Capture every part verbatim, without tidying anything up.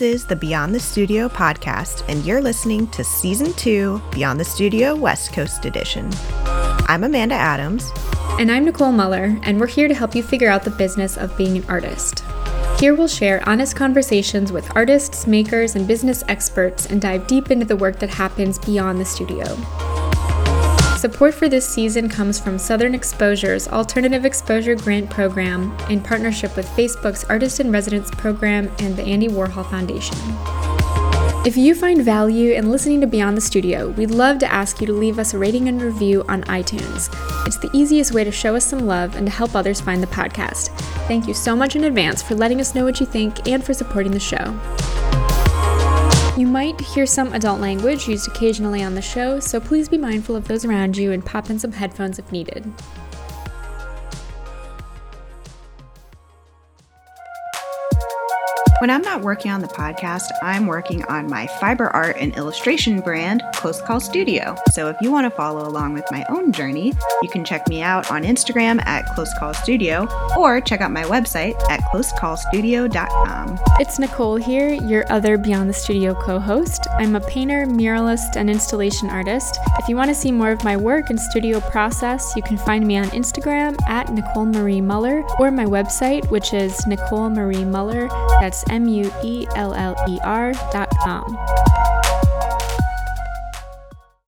This is the Beyond the Studio podcast, and you're listening to Season two, Beyond the Studio West Coast Edition. I'm Amanda Adams. And I'm Nicole Mueller, and we're here to help you figure out the business of being an artist. Here we'll share honest conversations with artists, makers, and business experts, and dive deep into the work that happens beyond the studio. Support for this season comes from Southern Exposure's Alternative Exposure Grant Program in partnership with Facebook's Artist in Residence Program and the Andy Warhol Foundation. If you find value in listening to Beyond the Studio, we'd love to ask you to leave us a rating and review on iTunes. It's the easiest way to show us some love and to help others find the podcast. Thank you so much in advance for letting us know what you think and for supporting the show. You might hear some adult language used occasionally on the show, so please be mindful of those around you and pop in some headphones if needed. When I'm not working on the podcast, I'm working on my fiber art and illustration brand, Close Call Studio. So if you want to follow along with my own journey, you can check me out on Instagram at Close Call Studio or check out my website at close call studio dot com. It's Nicole here, your other Beyond the Studio co-host. I'm a painter, muralist, and installation artist. If you want to see more of my work and studio process, you can find me on Instagram at Nicole Marie Mueller or my website, which is Nicole Marie Mueller. That's M U E L L E R dot com.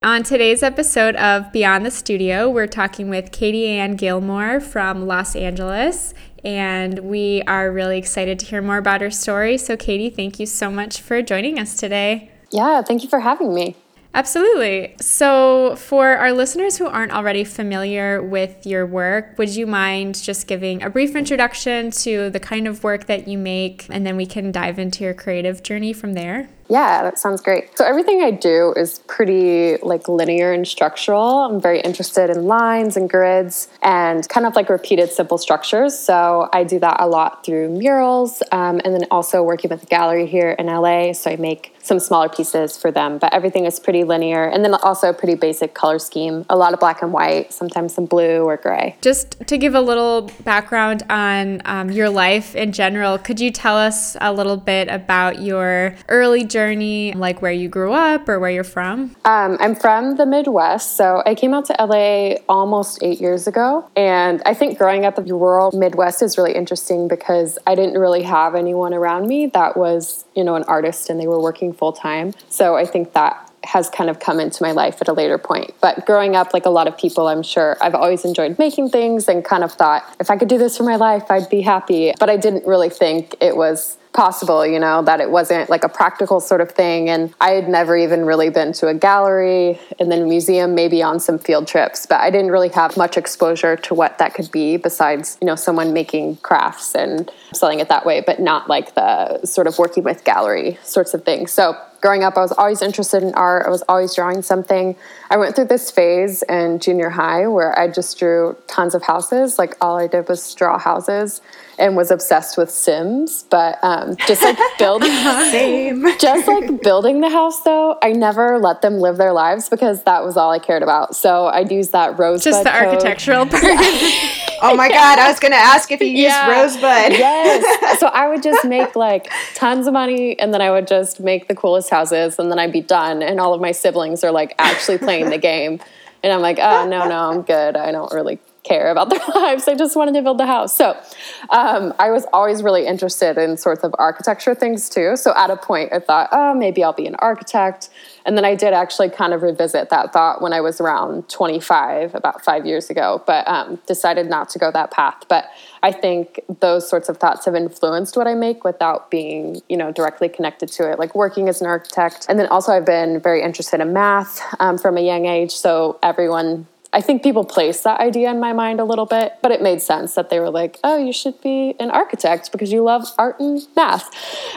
On today's episode of Beyond the Studio, we're talking with Katie Ann Gilmore from Los Angeles, and we are really excited to hear more about her story. So Katie, thank you so much for joining us today. Yeah, thank you for having me. Absolutely. So for our listeners who aren't already familiar with your work, would you mind just giving a brief introduction to the kind of work that you make, and then we can dive into your creative journey from there? Yeah, that sounds great. So everything I do is pretty like linear and structural. I'm very interested in lines and grids and kind of like repeated simple structures. So I do that a lot through murals um, and then also working with a gallery here in L A. So I make some smaller pieces for them, but everything is pretty linear and then also a pretty basic color scheme. A lot of black and white, sometimes some blue or gray. Just to give a little background on um, your life in general, could you tell us a little bit about your early journey, like where you grew up or where you're from? Um, I'm from the Midwest. So I came out to L A almost eight years ago. And I think growing up in the rural Midwest is really interesting because I didn't really have anyone around me that was, you know, an artist and they were working full time. So I think that has kind of come into my life at a later point. But growing up, like a lot of people, I'm sure, I've always enjoyed making things and kind of thought, if I could do this for my life, I'd be happy. But I didn't really think it was possible, you know, that it wasn't like a practical sort of thing. And I had never even really been to a gallery and then a museum, maybe on some field trips, but I didn't really have much exposure to what that could be besides, you know, someone making crafts and selling it that way, but not like the sort of working with gallery sorts of things. So growing up, I was always interested in art. I was always drawing something. I went through this phase in junior high where I just drew tons of houses. Like all I did was draw houses and was obsessed with Sims. But um, just like building, Same. just like building the house though, I never let them live their lives because that was all I cared about. So I'd use that rosebud Just the code. architectural part. Yeah. Oh my God, I was going to ask if you used yeah. rosebud. Yes. So I would just make like tons of money and then I would just make the coolest houses and then I'd be done. And all of my siblings are like actually playing the game. And I'm like, oh, no, no, I'm good. I don't really care about their lives. I just wanted to build the house. So um, I was always really interested in sorts of architecture things too. So at a point I thought, oh, maybe I'll be an architect. And then I did actually kind of revisit that thought when I was around twenty-five, about five years ago, but um, decided not to go that path. But I think those sorts of thoughts have influenced what I make without being, you know, directly connected to it, like working as an architect. And then also I've been very interested in math um, from a young age. So everyone... I think people placed that idea in my mind a little bit, but it made sense that they were like, oh, you should be an architect because you love art and math.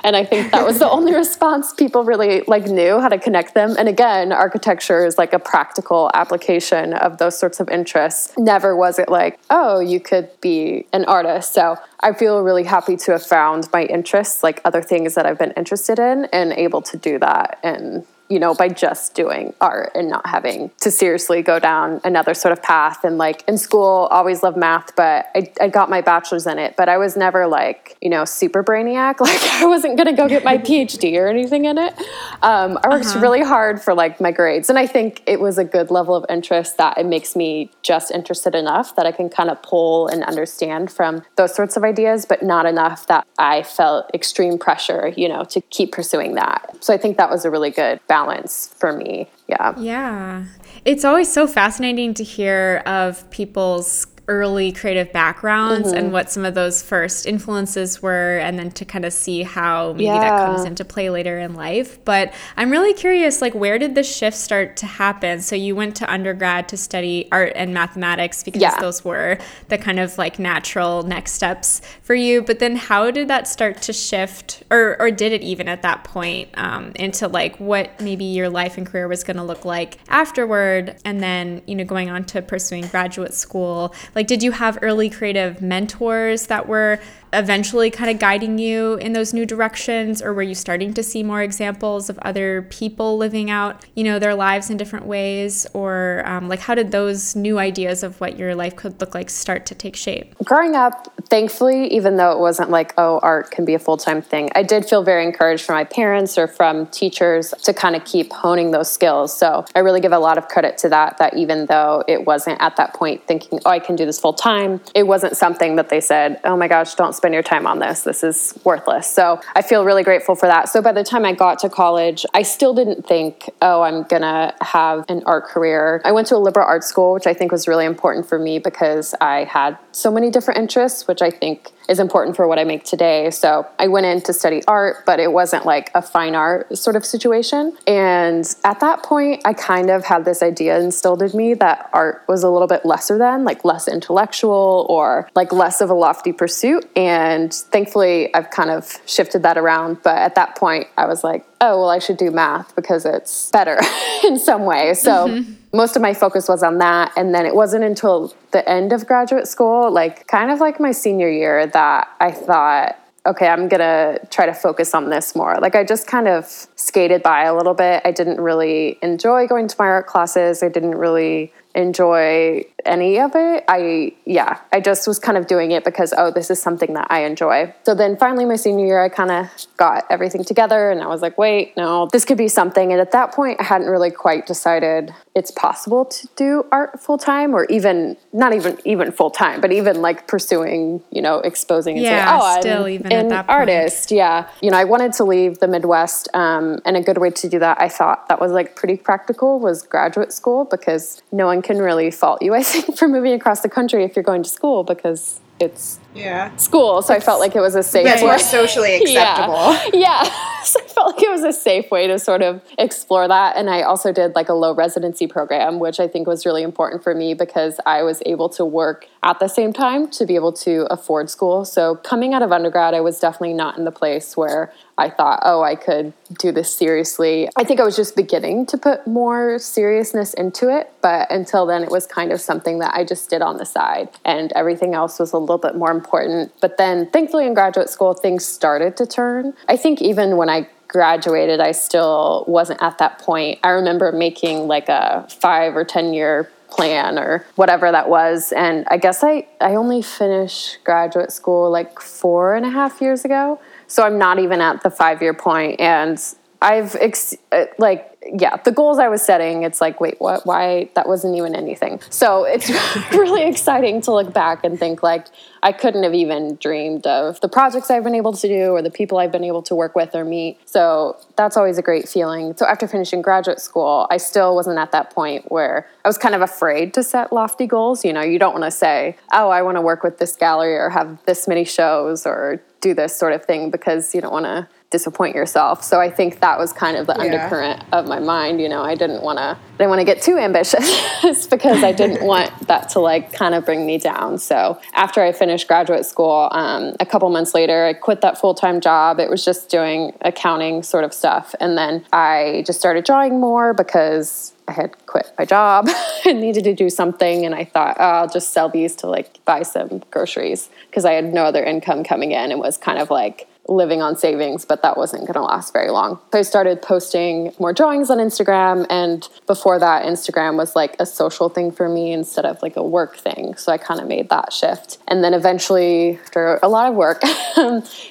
And I think that was the only response people really like knew how to connect them. And again, architecture is like a practical application of those sorts of interests. Never was it like, oh, you could be an artist. So I feel really happy to have found my interests, like other things that I've been interested in, and able to do that and you know, by just doing art and not having to seriously go down another sort of path. And like in school, always loved math, but I, I got my bachelor's in it, but I was never like, you know, super brainiac. Like I wasn't going to go get my PhD or anything in it. Um, I worked uh-huh. really hard for like my grades. And I think it was a good level of interest that it makes me just interested enough that I can kind of pull and understand from those sorts of ideas, but not enough that I felt extreme pressure, you know, to keep pursuing that. So I think that was a really good balance for me. Yeah. Yeah. It's always so fascinating to hear of people's early creative backgrounds mm-hmm. and what some of those first influences were, and then to kind of see how maybe yeah. that comes into play later in life. But I'm really curious, like, where did the shift start to happen? So you went to undergrad to study art and mathematics because yeah. those were the kind of like natural next steps for you. But then how did that start to shift, or or did it even at that point, um, into like what maybe your life and career was going to look like afterward? And then, you know, going on to pursuing graduate school, like, did you have early creative mentors that were eventually kind of guiding you in those new directions? Or were you starting to see more examples of other people living out, you know, their lives in different ways? Or um, like, how did those new ideas of what your life could look like start to take shape? Growing up, thankfully, even though it wasn't like, oh, art can be a full-time thing, I did feel very encouraged from my parents or from teachers to kind of keep honing those skills. So I really give a lot of credit to that, that even though it wasn't at that point thinking, oh, I can do this full-time, it wasn't something that they said, oh my gosh, don't spend your time on this. This is worthless. So I feel really grateful for that. So by the time I got to college, I still didn't think, oh, I'm going to have an art career. I went to a liberal arts school, which I think was really important for me because I had so many different interests, which I think is important for what I make today. So I went in to study art, but it wasn't like a fine art sort of situation. And at that point, I kind of had this idea instilled in me that art was a little bit lesser than, like less intellectual or like less of a lofty pursuit. And thankfully, I've kind of shifted that around. But at that point, I was like, oh, well, I should do math because it's better in some way. So mm-hmm. most of my focus was on that. And then it wasn't until the end of graduate school, like kind of like my senior year, that I thought, okay, I'm going to try to focus on this more. Like I just kind of skated by a little bit. I didn't really enjoy going to my art classes. I didn't really enjoy any of it. I, yeah, I just was kind of doing it because, oh, this is something that I enjoy. So then finally my senior year, I kind of got everything together and I was like, wait, no, this could be something. And at that point, I hadn't really quite decided it's possible to do art full time, or even not even, even full time, but even like pursuing, you know, exposing and yeah, saying, oh, still I'm even an at that artist. Point. Yeah. You know, I wanted to leave the Midwest. Um, and a good way to do that, I thought that was like pretty practical, was graduate school, because no one can really fault you, I think, for moving across the country if you're going to school, because it's yeah. school. So it's, I felt like it was a safe that's way. That's more socially acceptable. Yeah. yeah. So I felt like it was a safe way to sort of explore that. And I also did like a low residency program, which I think was really important for me because I was able to work at the same time to be able to afford school. So coming out of undergrad, I was definitely not in the place where I thought, oh, I could do this seriously. I think I was just beginning to put more seriousness into it. But until then, it was kind of something that I just did on the side. And everything else was a little bit more important. But then thankfully in graduate school, things started to turn. I think even when I graduated, I still wasn't at that point. I remember making like a five or ten year plan or whatever that was. And I guess I, I only finished graduate school like four and a half years ago. So I'm not even at the five year point. And I've ex- like, yeah, the goals I was setting, it's like, wait, what, why? That wasn't even anything. So it's really exciting to look back and think like, I couldn't have even dreamed of the projects I've been able to do or the people I've been able to work with or meet. So that's always a great feeling. So after finishing graduate school, I still wasn't at that point where I was kind of afraid to set lofty goals. You know, you don't want to say, oh, I want to work with this gallery or have this many shows or do this sort of thing, because you don't want to disappoint yourself. So I think that was kind of the yeah. undercurrent of my mind. You know, I didn't want to, I didn't want to get too ambitious because I didn't want that to like kind of bring me down. So after I finished graduate school, um, a couple months later, I quit that full-time job. It was just doing accounting sort of stuff. And then I just started drawing more because I had quit my job and needed to do something. And I thought, oh, I'll just sell these to like buy some groceries, because I had no other income coming in and was kind of like, living on savings, but that wasn't going to last very long. So I started posting more drawings on Instagram, and before that, Instagram was like a social thing for me instead of like a work thing. So I kind of made that shift. And then eventually, after a lot of work,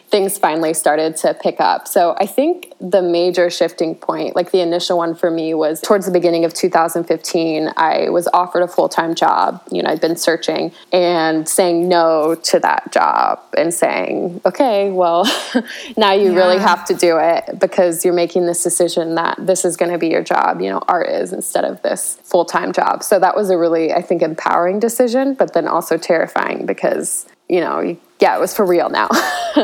things finally started to pick up. So I think the major shifting point, like the initial one for me, was towards the beginning of two thousand fifteen, I was offered a full-time job. You know, I'd been searching and saying no to that job and saying, okay, well, now you yeah. really have to do it because you're making this decision that this is going to be your job. You know, art is instead of this full-time job. So that was a really, I think, empowering decision, but then also terrifying because, you know, you yeah, it was for real now.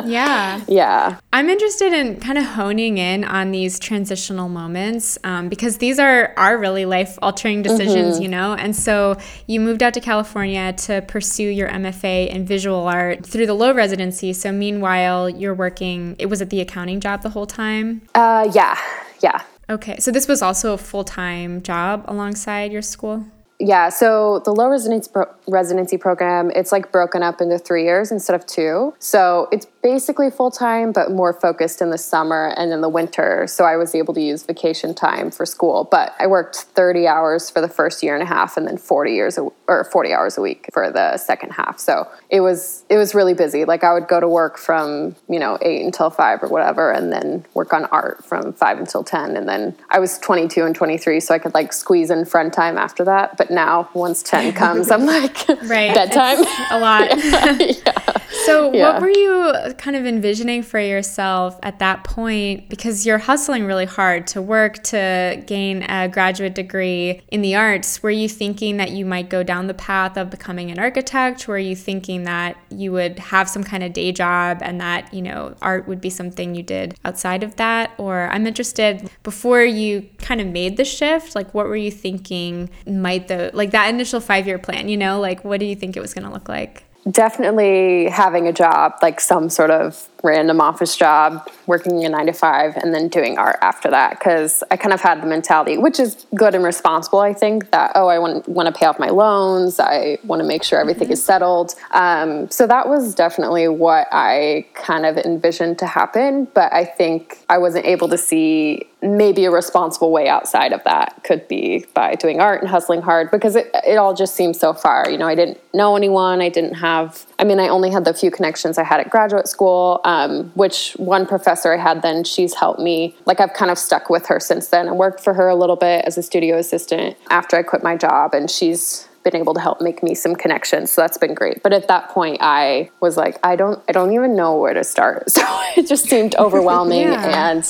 yeah. Yeah. I'm interested in kind of honing in on these transitional moments um, because these are, are really life-altering decisions, mm-hmm. you know? And so you moved out to California to pursue your M F A in visual art through the Lowe residency. So meanwhile, you're working, it was at the accounting job the whole time? Uh, yeah. Yeah. Okay. So this was also a full-time job alongside your school? Yeah, so the Lowe residency, pro- residency program, it's like broken up into three years instead of two. So it's basically full-time, but more focused in the summer and in the winter. So I was able to use vacation time for school. But I worked thirty hours for the first year and a half and then forty, years a, or forty hours a week for the second half. So it was it was really busy. Like I would go to work from, you know, eight until five or whatever, and then work on art from five until ten. And then I was twenty-two and twenty-three, so I could like squeeze in friend time after that. But now once ten comes, I'm like, right. bedtime. It's a lot. yeah, yeah. So yeah. What were you kind of envisioning for yourself at that point? Because you're hustling really hard to work to gain a graduate degree in the arts. Were you thinking that you might go down the path of becoming an architect? Were you thinking that you would have some kind of day job and that, you know, art would be something you did outside of that? Or I'm interested, before you kind of made the shift, like what were you thinking might the, like that initial five-year plan, you know, like what do you think it was going to look like? Definitely having a job, like some sort of random office job, working a nine to five, and then doing art after that. Because I kind of had the mentality, which is good and responsible, I think, that, oh, I want, want to pay off my loans. I want to make sure everything mm-hmm. is settled. Um, so that was definitely what I kind of envisioned to happen. But I think I wasn't able to see maybe a responsible way outside of that could be by doing art and hustling hard, because it, it all just seemed so far. You know, I didn't know anyone. I didn't have, I mean, I only had the few connections I had at graduate school, um, which one professor I had then, she's helped me. Like I've kind of stuck with her since then. I worked for her a little bit as a studio assistant after I quit my job, and she's been able to help make me some connections. So that's been great. But at that point, I was like, I don't, I don't even know where to start. So it just seemed overwhelming. yeah. And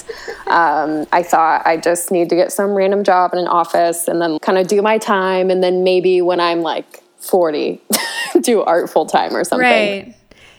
um, I thought I just need to get some random job in an office and then kind of do my time. And then maybe when I'm like forty, do art full time or something. Right.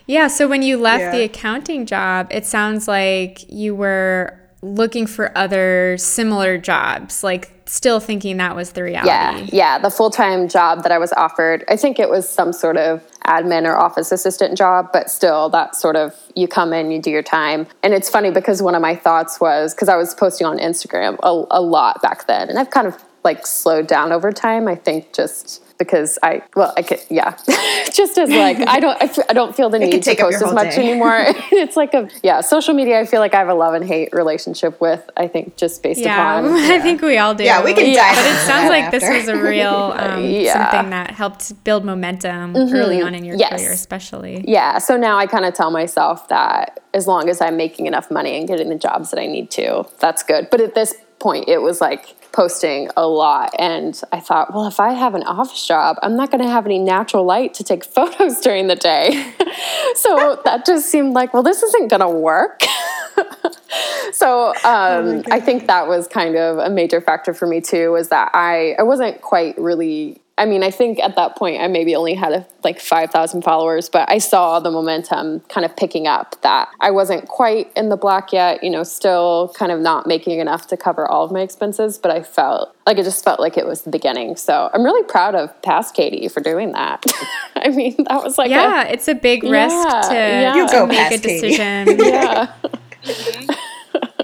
Yeah. So when you left yeah. the accounting job, it sounds like you were looking for other similar jobs, like still thinking that was the reality. Yeah, yeah. The full-time job that I was offered, I think it was some sort of admin or office assistant job, but still that sort of, you come in, you do your time. And it's funny because one of my thoughts was, because I was posting on Instagram a, a lot back then, and I've kind of like slowed down over time, I think, just because I, well, I could, yeah, just as like, I don't, I, f- I don't feel the need to post as much anymore. It's like a, yeah, social media, I feel like I have a love and hate relationship with, I think just based yeah, upon. Yeah, I think we all do. Yeah, we can dive. But it sounds like after. This was a real, um, yeah. something that helped build momentum mm-hmm. early on in your yes. career, especially. Yeah. So now I kind of tell myself that as long as I'm making enough money and getting the jobs that I need to, that's good. But at this point, it was like, posting a lot, and I thought, well, if I have an office job, I'm not going to have any natural light to take photos during the day. So that just seemed like, well, this isn't going to work. So um, oh I think that was kind of a major factor for me too, was that I, I wasn't quite really, I mean, I think at that point I maybe only had a, like five thousand followers, but I saw the momentum kind of picking up, that I wasn't quite in the black yet, you know, still kind of not making enough to cover all of my expenses, but I felt like it just felt like it was the beginning. So I'm really proud of past Katie for doing that. I mean, that was like, yeah, a, it's a big risk yeah, to, yeah. to make a decision. yeah.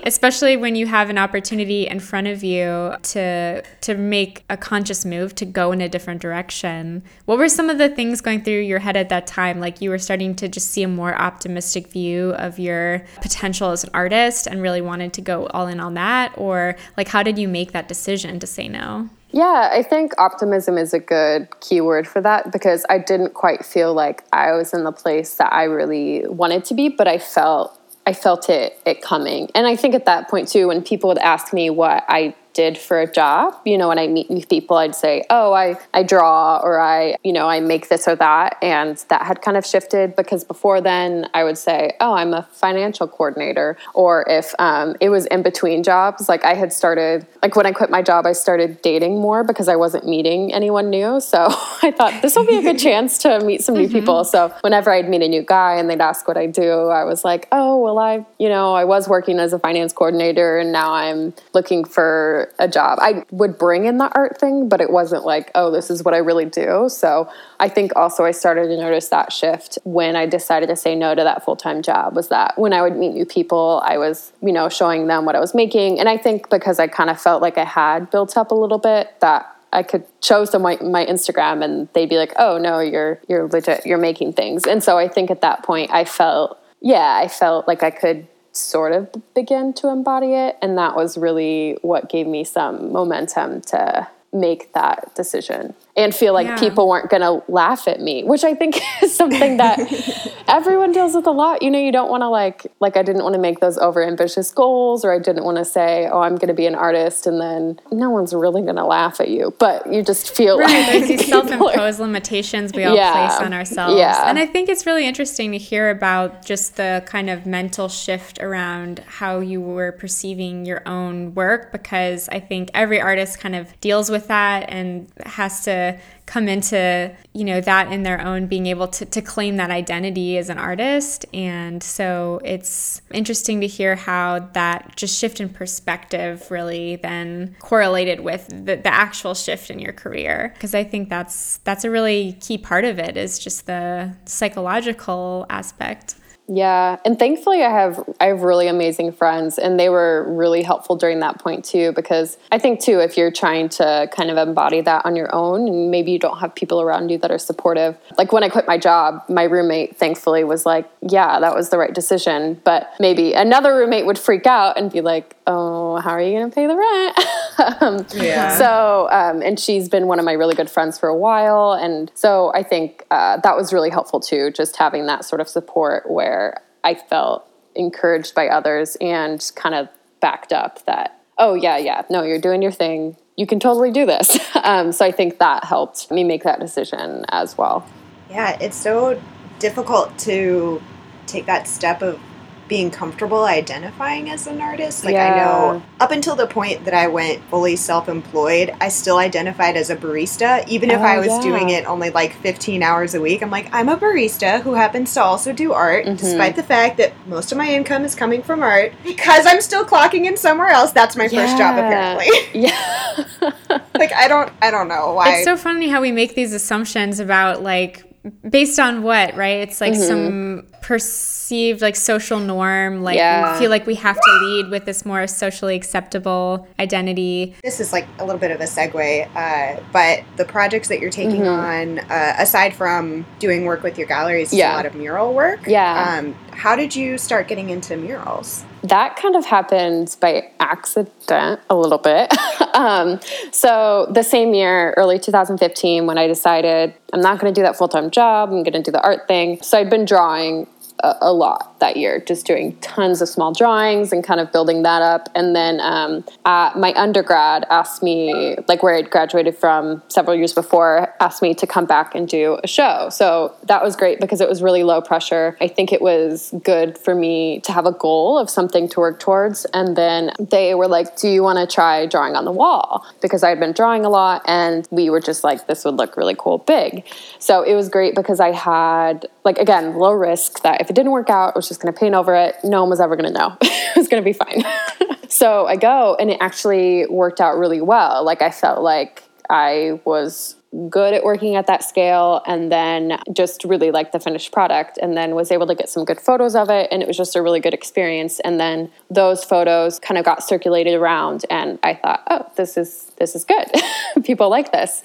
especially when you have an opportunity in front of you to to make a conscious move to go in a different direction. What were some of the things going through your head at that time? Like, you were starting to just see a more optimistic view of your potential as an artist and really wanted to go all in on that? Or like, how did you make that decision to say no? Yeah, I think optimism is a good keyword for that, because I didn't quite feel like I was in the place that I really wanted to be, but I felt I felt it it coming. And I think at that point too, when people would ask me what I did for a job, you know, when I meet new people, I'd say, oh, I, I draw, or I, you know, I make this or that. And that had kind of shifted, because before then I would say, oh, I'm a financial coordinator. Or if um, it was in between jobs, like I had started, like when I quit my job, I started dating more because I wasn't meeting anyone new. So I thought this will be a good chance to meet some new mm-hmm. people. So whenever I'd meet a new guy and they'd ask what I do, I was like, oh, well, I, you know, I was working as a finance coordinator and now I'm looking for a job. I would bring in the art thing, but it wasn't like, oh, this is what I really do. So I think also I started to notice that shift when I decided to say no to that full-time job, was that when I would meet new people, I was, you know, showing them what I was making. And I think because I kind of felt like I had built up a little bit, that I could show someone my, my Instagram and they'd be like, oh no, you're, you're legit, you're making things. And so I think at that point I felt, yeah, I felt like I could sort of begin to embody it. And that was really what gave me some momentum to make that decision and feel like yeah. people weren't going to laugh at me, which I think is something that everyone deals with a lot. You know, you don't want to like, like I didn't want to make those overambitious goals, or I didn't want to say, oh, I'm going to be an artist, and then no one's really going to laugh at you, but you just feel right, like there's these self-imposed are, limitations we all yeah, place on ourselves. Yeah. And I think it's really interesting to hear about just the kind of mental shift around how you were perceiving your own work, because I think every artist kind of deals with that and has to come into, you know, that in their own being able to, to claim that identity as an artist. And so it's interesting to hear how that just shift in perspective really then correlated with the, the actual shift in your career, because I think that's that's a really key part of it, is just the psychological aspect. Yeah. And thankfully I have, I have really amazing friends, and they were really helpful during that point too, because I think too, if you're trying to kind of embody that on your own and maybe you don't have people around you that are supportive, like when I quit my job, my roommate thankfully was like, yeah, that was the right decision. But maybe another roommate would freak out and be like, oh, how are you going to pay the rent? um, yeah. So, um, and she's been one of my really good friends for a while. And so I think uh, that was really helpful too, just having that sort of support where I felt encouraged by others and kind of backed up that, oh yeah, yeah, no, you're doing your thing. You can totally do this. Um, so I think that helped me make that decision as well. Yeah, it's so difficult to take that step of being comfortable identifying as an artist. Like yeah. I know up until the point that I went fully self-employed, I still identified as a barista, even if oh, I was yeah. doing it only like fifteen hours a week. I'm like, I'm a barista who happens to also do art, mm-hmm. despite the fact that most of my income is coming from art, because I'm still clocking in somewhere else. That's my yeah. first job, apparently. Yeah. Like, I don't, I don't know why. It's so funny how we make these assumptions about like, based on what, right? It's like mm-hmm. some perceived like social norm, like yeah. we feel like we have to lead with this more socially acceptable identity. This is like a little bit of a segue, uh, but the projects that you're taking mm-hmm. on, uh, aside from doing work with your galleries, yeah. a lot of mural work. Yeah. Um, how did you start getting into murals? That kind of happened by accident a little bit. um, so the same year, early two thousand fifteen, when I decided I'm not going to do that full-time job, I'm going to do the art thing. So I'd been drawing a, a lot that year, just doing tons of small drawings and kind of building that up. And then um, uh, my undergrad asked me, like where I'd graduated from several years before, asked me to come back and do a show. So that was great because it was really low pressure. I think it was good for me to have a goal of something to work towards. And then they were like, do you want to try drawing on the wall? Because I'd been drawing a lot and we were just like, this would look really cool big. So it was great because I had, like, again, low risk that if it didn't work out, it was just going to paint over it. No one was ever going to know. It was going to be fine. So I go, and it actually worked out really well. Like I felt like I was good at working at that scale, and then just really liked the finished product, and then was able to get some good photos of it, and it was just a really good experience. And then those photos kind of got circulated around, and I thought, oh, this is this is good. People like this.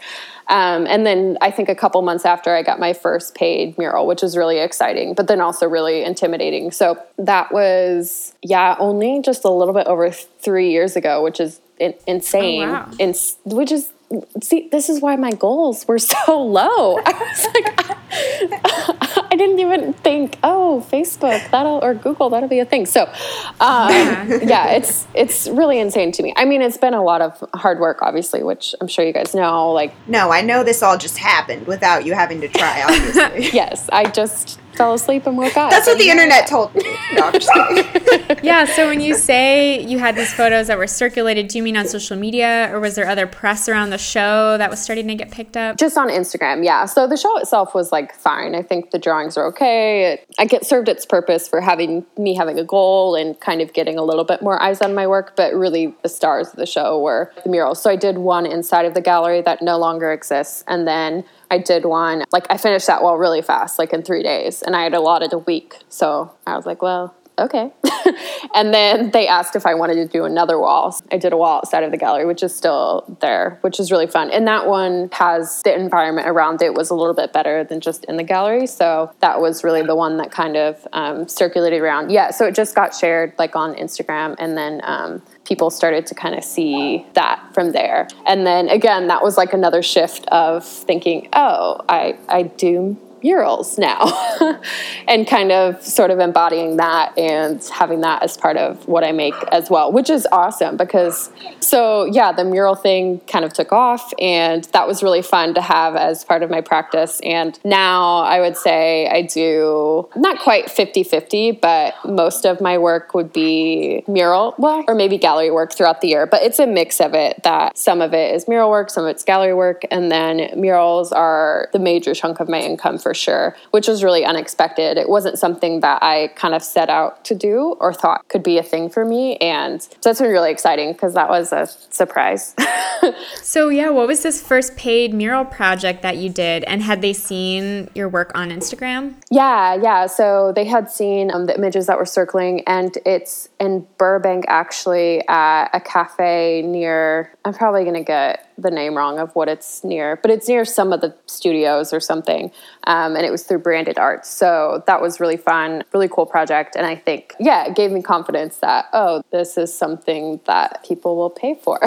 Um, and then I think a couple months after, I got my first paid mural, which was really exciting, but then also really intimidating. So that was, yeah, only just a little bit over three years ago, which is in- insane. Oh, wow. in- which is See, this is why my goals were so low. I was like, I, I didn't even think, oh, Facebook, that'll, or Google, that'll be a thing. So, um, yeah. yeah, it's it's really insane to me. I mean, it's been a lot of hard work, obviously, which I'm sure you guys know. Like, no, I know this all just happened without you having to try, obviously. Yes, I just fell asleep and woke up. That's what the internet told me. No, I'm just kidding. Yeah, so when you say you had these photos that were circulated, do you mean on social media, or was there other press around the show that was starting to get picked up? Just on Instagram, yeah. So the show itself was like fine. I think the drawings are okay. It, I get served its purpose for having me having a goal and kind of getting a little bit more eyes on my work, but really the stars of the show were the murals. So I did one inside of the gallery that no longer exists, and then I did one, like I finished that wall really fast, like in three days, and I had allotted a week. So I was like, well, okay. And then they asked if I wanted to do another wall. I did a wall outside of the gallery, which is still there, which is really fun. And that one has the environment around it was a little bit better than just in the gallery. So that was really the one that kind of um, circulated around. Yeah, so it just got shared like on Instagram, and then um, people started to kind of see that from there. And then again, that was like another shift of thinking, oh, I, I do murals now and kind of sort of embodying that and having that as part of what I make as well, which is awesome because so yeah, the mural thing kind of took off, and that was really fun to have as part of my practice. And now I would say I do not quite fifty-fifty, but most of my work would be mural, well, or maybe gallery work throughout the year, but it's a mix of it that some of it is mural work, some of it's gallery work, and then murals are the major chunk of my income for sure, which was really unexpected. It wasn't something that I kind of set out to do or thought could be a thing for me. And so that's been really exciting because that was a surprise. So yeah, what was this first paid mural project that you did? And had they seen your work on Instagram? Yeah, yeah. So they had seen um, the images that were circling, and it's in Burbank actually at a cafe near, I'm probably going to get the name wrong of what it's near, but it's near some of the studios or something. Um, and it was through Branded Arts. So that was really fun, really cool project. And I think, yeah, it gave me confidence that, oh, this is something that people will pay for.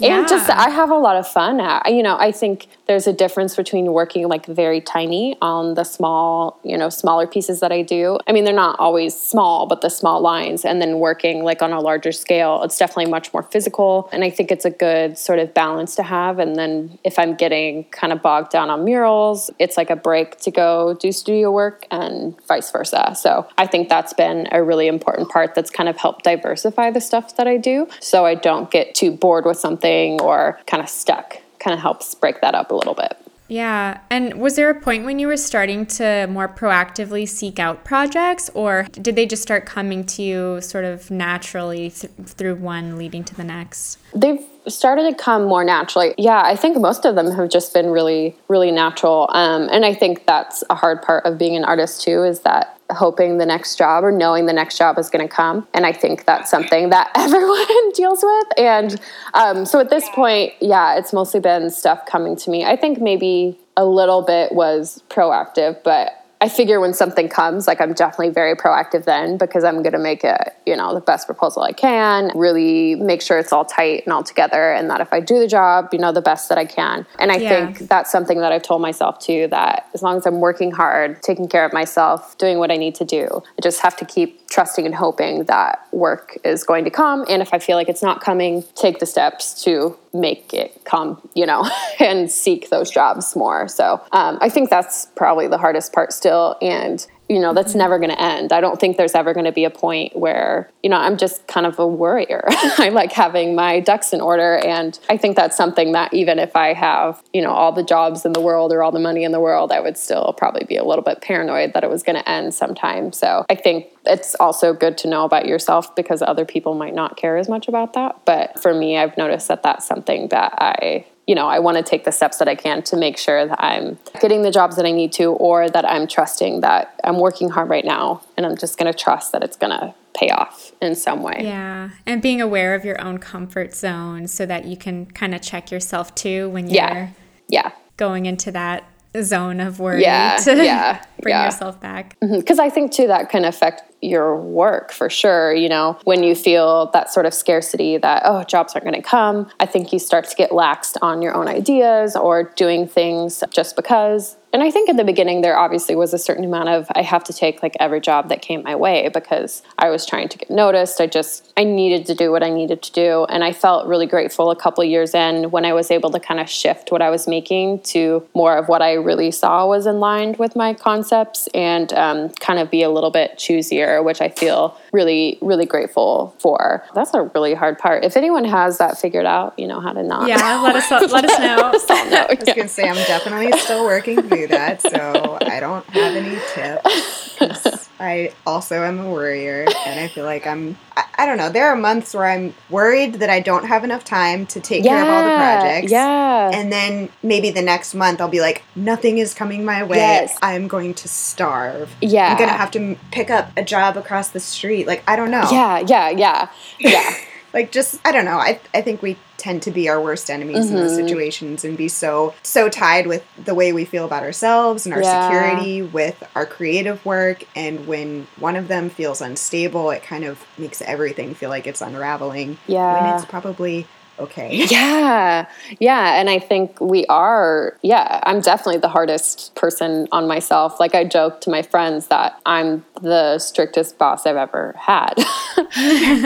Yeah. And just, I have a lot of fun. I, you know, I think there's a difference between working like very tiny on the small, you know, smaller pieces that I do. I mean, they're not always small, but the small lines, and then working like on a larger scale, it's definitely much more physical. And I think it's a good sort of balance to have. And then if I'm getting kind of bogged down on murals, it's like a break to go do studio work and vice versa. So I think that's been a really important part that's kind of helped diversify the stuff that I do, so I don't get too bored with something or kind of stuck. Kind of helps break that up a little bit. Yeah. And was there a point when you were starting to more proactively seek out projects, or did they just start coming to you sort of naturally th- through one leading to the next? They've started to come more naturally. Yeah, I think most of them have just been really, really natural. Um, and I think that's a hard part of being an artist too, is that hoping the next job or knowing the next job is going to come. And I think that's something that everyone deals with. And um, so at this point, yeah, it's mostly been stuff coming to me. I think maybe a little bit was proactive, but I figure when something comes, like I'm definitely very proactive then, because I'm going to make it, you know, the best proposal I can, really make sure it's all tight and all together, and that if I do the job, you know, the best that I can. And I yeah. think that's something that I've told myself too, that as long as I'm working hard, taking care of myself, doing what I need to do, I just have to keep trusting and hoping that work is going to come. And if I feel like it's not coming, take the steps to make it come, you know, and seek those jobs more. So um, I think that's probably the hardest part still. And, you know, that's never going to end. I don't think there's ever going to be a point where, you know, I'm just kind of a worrier. I like having my ducks in order. And I think that's something that even if I have, you know, all the jobs in the world or all the money in the world, I would still probably be a little bit paranoid that it was going to end sometime. So I think it's also good to know about yourself, because other people might not care as much about that. But for me, I've noticed that that's something that I you know, I want to take the steps that I can to make sure that I'm getting the jobs that I need to, or that I'm trusting that I'm working hard right now and I'm just going to trust that it's going to pay off in some way. Yeah. And being aware of your own comfort zone so that you can kind of check yourself too when you're yeah. Yeah. going into that zone of worry yeah, to yeah, bring yeah. yourself back. Because mm-hmm. I think too that can affect your work for sure. You know, when you feel that sort of scarcity that, oh, jobs aren't going to come, I think you start to get laxed on your own ideas or doing things just because. And I think in the beginning there obviously was a certain amount of, I have to take like every job that came my way because I was trying to get noticed. I just, I needed to do what I needed to do. And I felt really grateful a couple years in when I was able to kind of shift what I was making to more of what I really saw was in line with my concepts and um, kind of be a little bit choosier, which I feel really, really grateful for. That's a really hard part. If anyone has that figured out, you know how to not. Yeah, let us let us know. Let us know. Yeah. I was going to say, I'm definitely still working through that, so I don't have any tips. 'Cause I also am a worrier, and I feel like I'm, I, I don't know, there are months where I'm worried that I don't have enough time to take yeah, care of all the projects. Yeah. And then maybe the next month I'll be like, nothing is coming my way. Yes. I'm going to starve. Yeah. I'm going to have to pick up a job across the street. Like, I don't know. Yeah, yeah, yeah, yeah. Like, just, I don't know. I I think we tend to be our worst enemies mm-hmm. in those situations and be so, so tied with the way we feel about ourselves and our yeah. security with our creative work. And when one of them feels unstable, it kind of makes everything feel like it's unraveling. Yeah. When it's probably okay. Yeah. Yeah. And I think we are, yeah, I'm definitely the hardest person on myself. Like, I joke to my friends that I'm the strictest boss I've ever had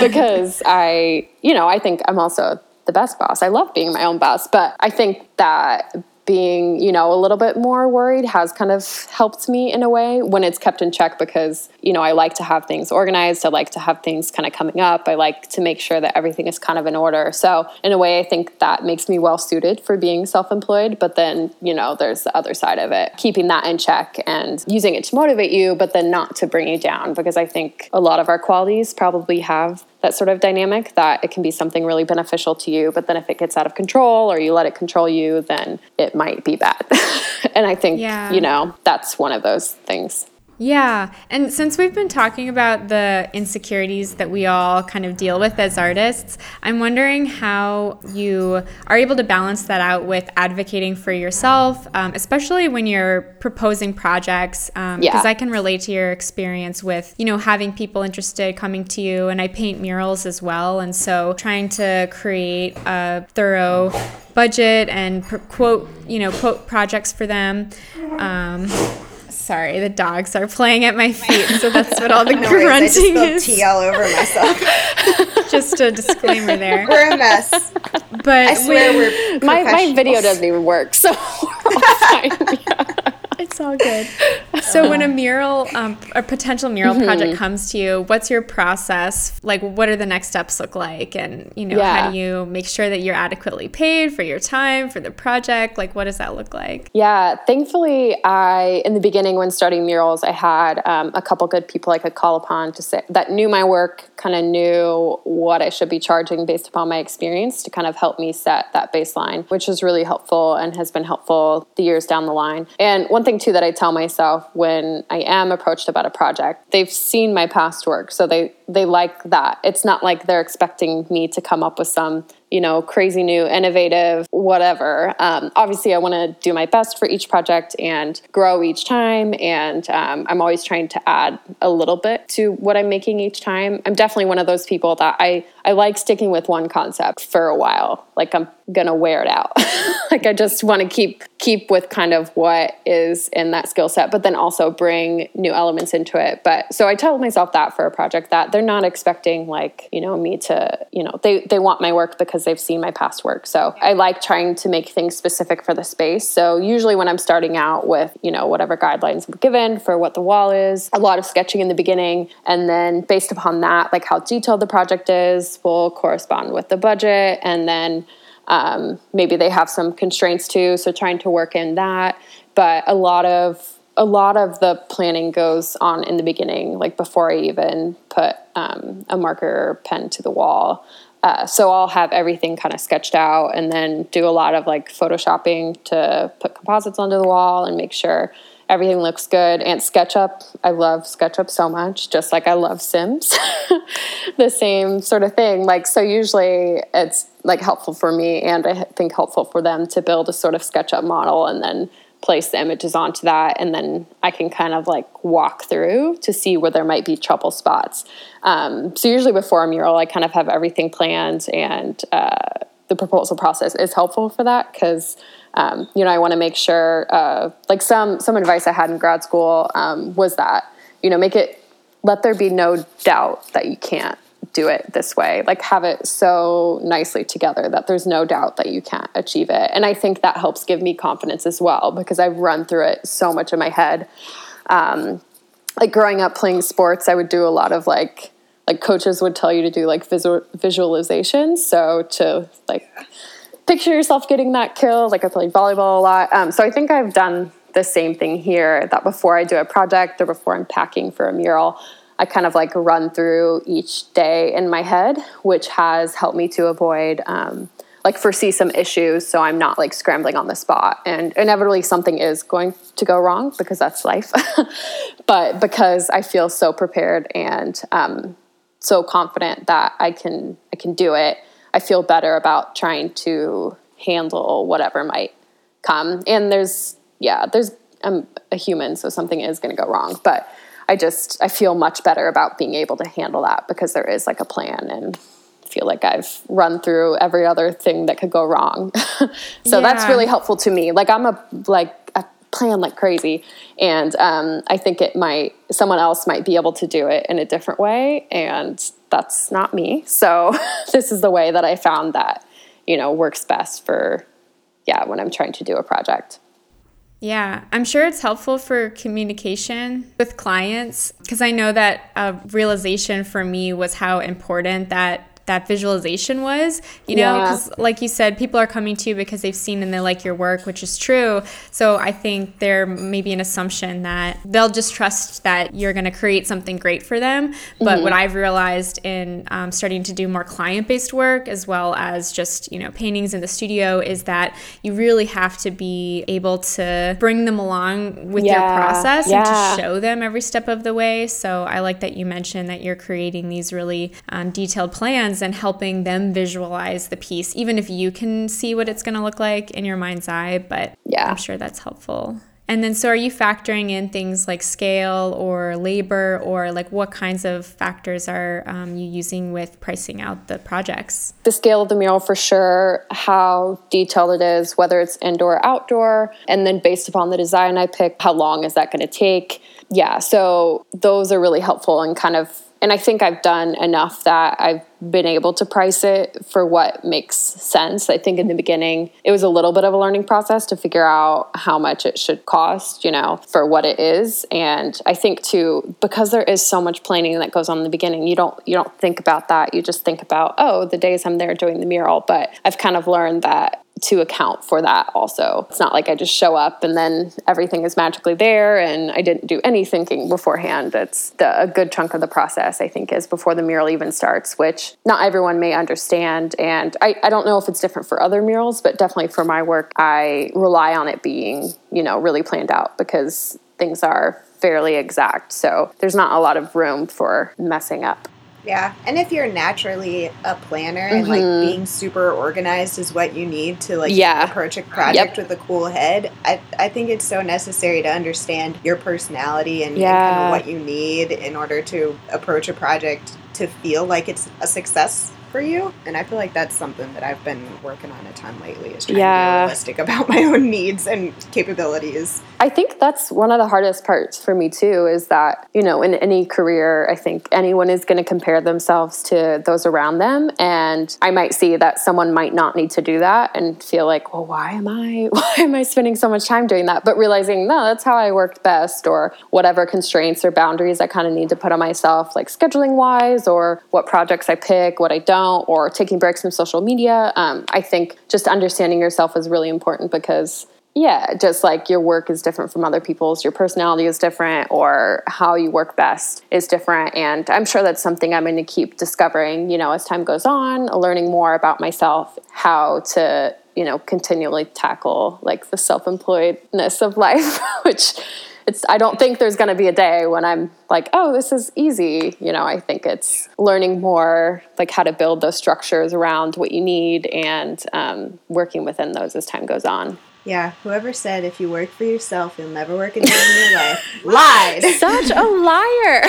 because I, you know, I think I'm also the best boss. I love being my own boss, but I think that being, you know, a little bit more worried has kind of helped me in a way when it's kept in check because, you know, I like to have things organized. I like to have things kind of coming up. I like to make sure that everything is kind of in order. So in a way, I think that makes me well suited for being self-employed. But then, you know, there's the other side of it, keeping that in check and using it to motivate you, but then not to bring you down, because I think a lot of our qualities probably have that sort of dynamic that it can be something really beneficial to you, but then if it gets out of control or you let it control you, then it might be bad. And I think, yeah. you know, that's one of those things. Yeah. And since we've been talking about the insecurities that we all kind of deal with as artists, I'm wondering how you are able to balance that out with advocating for yourself, um, especially when you're proposing projects. Um, yeah. Because I can relate to your experience with, you know, having people interested coming to you, and I paint murals as well. And so trying to create a thorough budget and pr- quote, you know, quote projects for them. Um Sorry, the dogs are playing at my feet, so that's what all the no grunting worries, I just spilled tea all over myself. Just a disclaimer there. We're a mess. But I swear we're my my video doesn't even work, so we're all fine. Yeah. It's all good. So uh, when a mural, um, a potential mural mm-hmm. project comes to you, what's your process? Like, what are the next steps look like? And, you know, yeah. how do you make sure that you're adequately paid for your time, for the project? Like, what does that look like? Yeah. Thankfully, I, in the beginning when starting murals, I had um, a couple good people I could call upon to say that knew my work, kind of knew what I should be charging based upon my experience to kind of help me set that baseline, which was really helpful and has been helpful the years down the line. And one thing too that I tell myself when I am approached about a project, they've seen my past work, so they they like that. It's not like they're expecting me to come up with some, you know, crazy new, innovative, whatever. Um, obviously, I want to do my best for each project and grow each time. And um, I'm always trying to add a little bit to what I'm making each time. I'm definitely one of those people that I, I like sticking with one concept for a while. Like, I'm going to wear it out. Like, I just want to keep keep with kind of what is in that skill set, but then also bring new elements into it. But so I tell myself that for a project, that they're not expecting, like, you know, me to, you know, they, they want my work because they've seen my past work. So I like trying to make things specific for the space. So usually when I'm starting out with, you know, whatever guidelines I'm given for what the wall is, a lot of sketching in the beginning. And then based upon that, like how detailed the project is will correspond with the budget. And then um, maybe they have some constraints too. So trying to work in that. But a lot of a lot of the planning goes on in the beginning, like before I even put um, a marker or pen to the wall. Uh, so I'll have everything kind of sketched out and then do a lot of like photoshopping to put composites onto the wall and make sure everything looks good. And SketchUp, I love SketchUp so much, just like I love Sims. The same sort of thing. Like, so usually it's like helpful for me and I think helpful for them to build a sort of SketchUp model and then place the images onto that, and then I can kind of like walk through to see where there might be trouble spots. Um, so usually before a mural, I kind of have everything planned, and uh, the proposal process is helpful for that because, um, you know, I want to make sure, uh, like some some advice I had in grad school um, was that, you know, make it, let there be no doubt that you can't do it this way. Like have it so nicely together that there's no doubt that you can't achieve it. And I think that helps give me confidence as well, because I've run through it so much in my head. Um, like growing up playing sports, I would do a lot of like, like coaches would tell you to do like visual visualization. So to like picture yourself getting that kill. Like I played volleyball a lot. Um, so I think I've done the same thing here, that before I do a project or before I'm packing for a mural, I kind of like run through each day in my head, which has helped me to avoid, um, like foresee some issues. So I'm not like scrambling on the spot, and inevitably something is going to go wrong because that's life. But because I feel so prepared and, um, so confident that I can, I can do it, I feel better about trying to handle whatever might come. And there's, yeah, there's, I'm a human, so something is going to go wrong, but I just, I feel much better about being able to handle that because there is like a plan, and feel like I've run through every other thing that could go wrong. So yeah. That's really helpful to me. Like I'm a, like I plan like crazy, and um, I think it might, someone else might be able to do it in a different way, and that's not me. So this is the way that I found that, you know, works best for, yeah, when I'm trying to do a project. Yeah, I'm sure it's helpful for communication with clients, because I know that a realization for me was how important that that visualization was, you know, because yeah. Like you said, people are coming to you because they've seen and they like your work, which is true. So I think there may be an assumption that they'll just trust that you're going to create something great for them. But mm-hmm. What I've realized in um, starting to do more client-based work, as well as just, you know, paintings in the studio, is that you really have to be able to bring them along with yeah. your process yeah. and to show them every step of the way. So I like that you mentioned that you're creating these really um, detailed plans and helping them visualize the piece, even if you can see what it's going to look like in your mind's eye. But yeah, I'm sure that's helpful. And then, so are you factoring in things like scale or labor, or like what kinds of factors are um, you using with pricing out the projects? The scale of the mural for sure, how detailed it is, whether it's indoor or outdoor, and then based upon the design I pick, how long is that going to take? Yeah, so those are really helpful, and kind of And I think I've done enough that I've been able to price it for what makes sense. I think in the beginning, it was a little bit of a learning process to figure out how much it should cost, you know, for what it is. And I think too, because there is so much planning that goes on in the beginning, you don't you don't think about that. You just think about, oh, the days I'm there doing the mural. But I've kind of learned that to account for that also. It's not like I just show up and then everything is magically there and I didn't do any thinking beforehand. It's the, a good chunk of the process, I think, is before the mural even starts, which not everyone may understand. And I, I don't know if it's different for other murals, but definitely for my work, I rely on it being, you know, really planned out because things are fairly exact. So there's not a lot of room for messing up. Yeah. And if you're naturally a planner and mm-hmm. like being super organized is what you need to like yeah. approach a project yep. with a cool head, I I think it's so necessary to understand your personality and, yeah. and kind of what you need in order to approach a project to feel like it's a success for you. And I feel like that's something that I've been working on a ton lately, is trying yeah. to be realistic about my own needs and capabilities. I think that's one of the hardest parts for me too, is that, you know, in any career, I think anyone is going to compare themselves to those around them. And I might see that someone might not need to do that and feel like, well, why am I, why am I spending so much time doing that? But realizing, no, that's how I worked best, or whatever constraints or boundaries I kind of need to put on myself, like scheduling wise, or what projects I pick, what I don't, or taking breaks from social media. Um, I think just understanding yourself is really important because, Yeah, just like your work is different from other people's, your personality is different, or how you work best is different. And I'm sure that's something I'm going to keep discovering, you know, as time goes on, learning more about myself, how to, you know, continually tackle like the self-employedness of life, which it's, I don't think there's going to be a day when I'm like, oh, this is easy. You know, I think it's learning more like how to build those structures around what you need and um, working within those as time goes on. Yeah, whoever said if you work for yourself, you'll never work a day in your life, lied. Such a liar.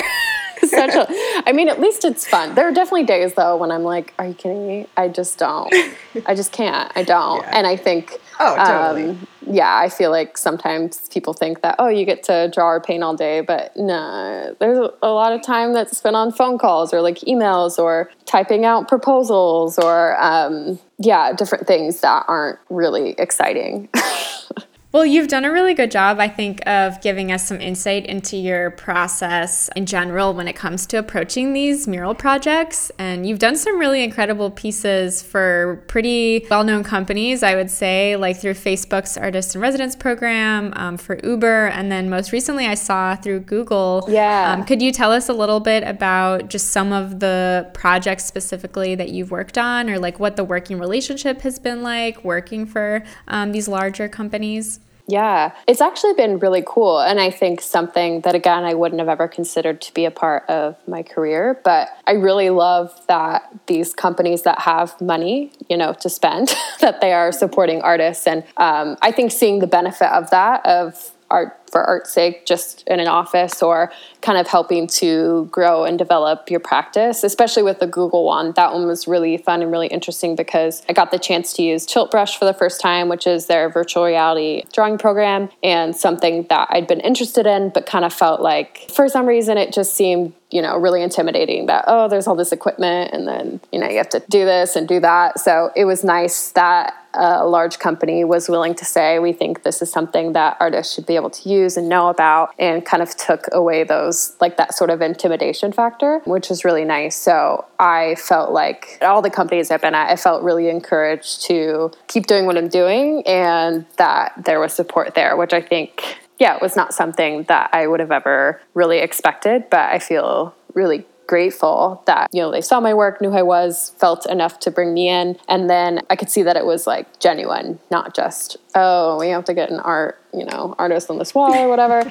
Such a, I mean, at least it's fun. There are definitely days, though, when I'm like, are you kidding me? I just don't. I just can't. I don't. Yeah. And I think, oh, totally. um, yeah, I feel like sometimes people think that, oh, you get to draw or paint all day. But no, there's a, a lot of time that's spent on phone calls or like emails or typing out proposals or, um, yeah, different things that aren't really exciting. Well, you've done a really good job, I think, of giving us some insight into your process in general when it comes to approaching these mural projects. And you've done some really incredible pieces for pretty well-known companies, I would say, like through Facebook's Artist in Residence Program, um, for Uber, and then most recently I saw through Google. Yeah. Um, could you tell us a little bit about just some of the projects specifically that you've worked on, or like what the working relationship has been like working for um, these larger companies? Yeah, it's actually been really cool. And I think something that, again, I wouldn't have ever considered to be a part of my career. But I really love that these companies that have money, you know, to spend, that they are supporting artists. And um, I think seeing the benefit of that, of art for art's sake, just in an office or kind of helping to grow and develop your practice, especially with the Google one. That one was really fun and really interesting because I got the chance to use Tilt Brush for the first time, which is their virtual reality drawing program, and something that I'd been interested in, but kind of felt like for some reason it just seemed, you know, really intimidating that, oh, there's all this equipment and then, you know, you have to do this and do that. So it was nice that a large company was willing to say, we think this is something that artists should be able to use and know about, and kind of took away those, like that sort of intimidation factor, which was really nice. So I felt like all the companies I've been at, I felt really encouraged to keep doing what I'm doing and that there was support there, which I think, yeah, it was not something that I would have ever really expected, but I feel really grateful that, you know, they saw my work, knew who I was, felt enough to bring me in. And then I could see that it was like genuine, not just, oh, we have to get an art, you know, artist on this wall or whatever,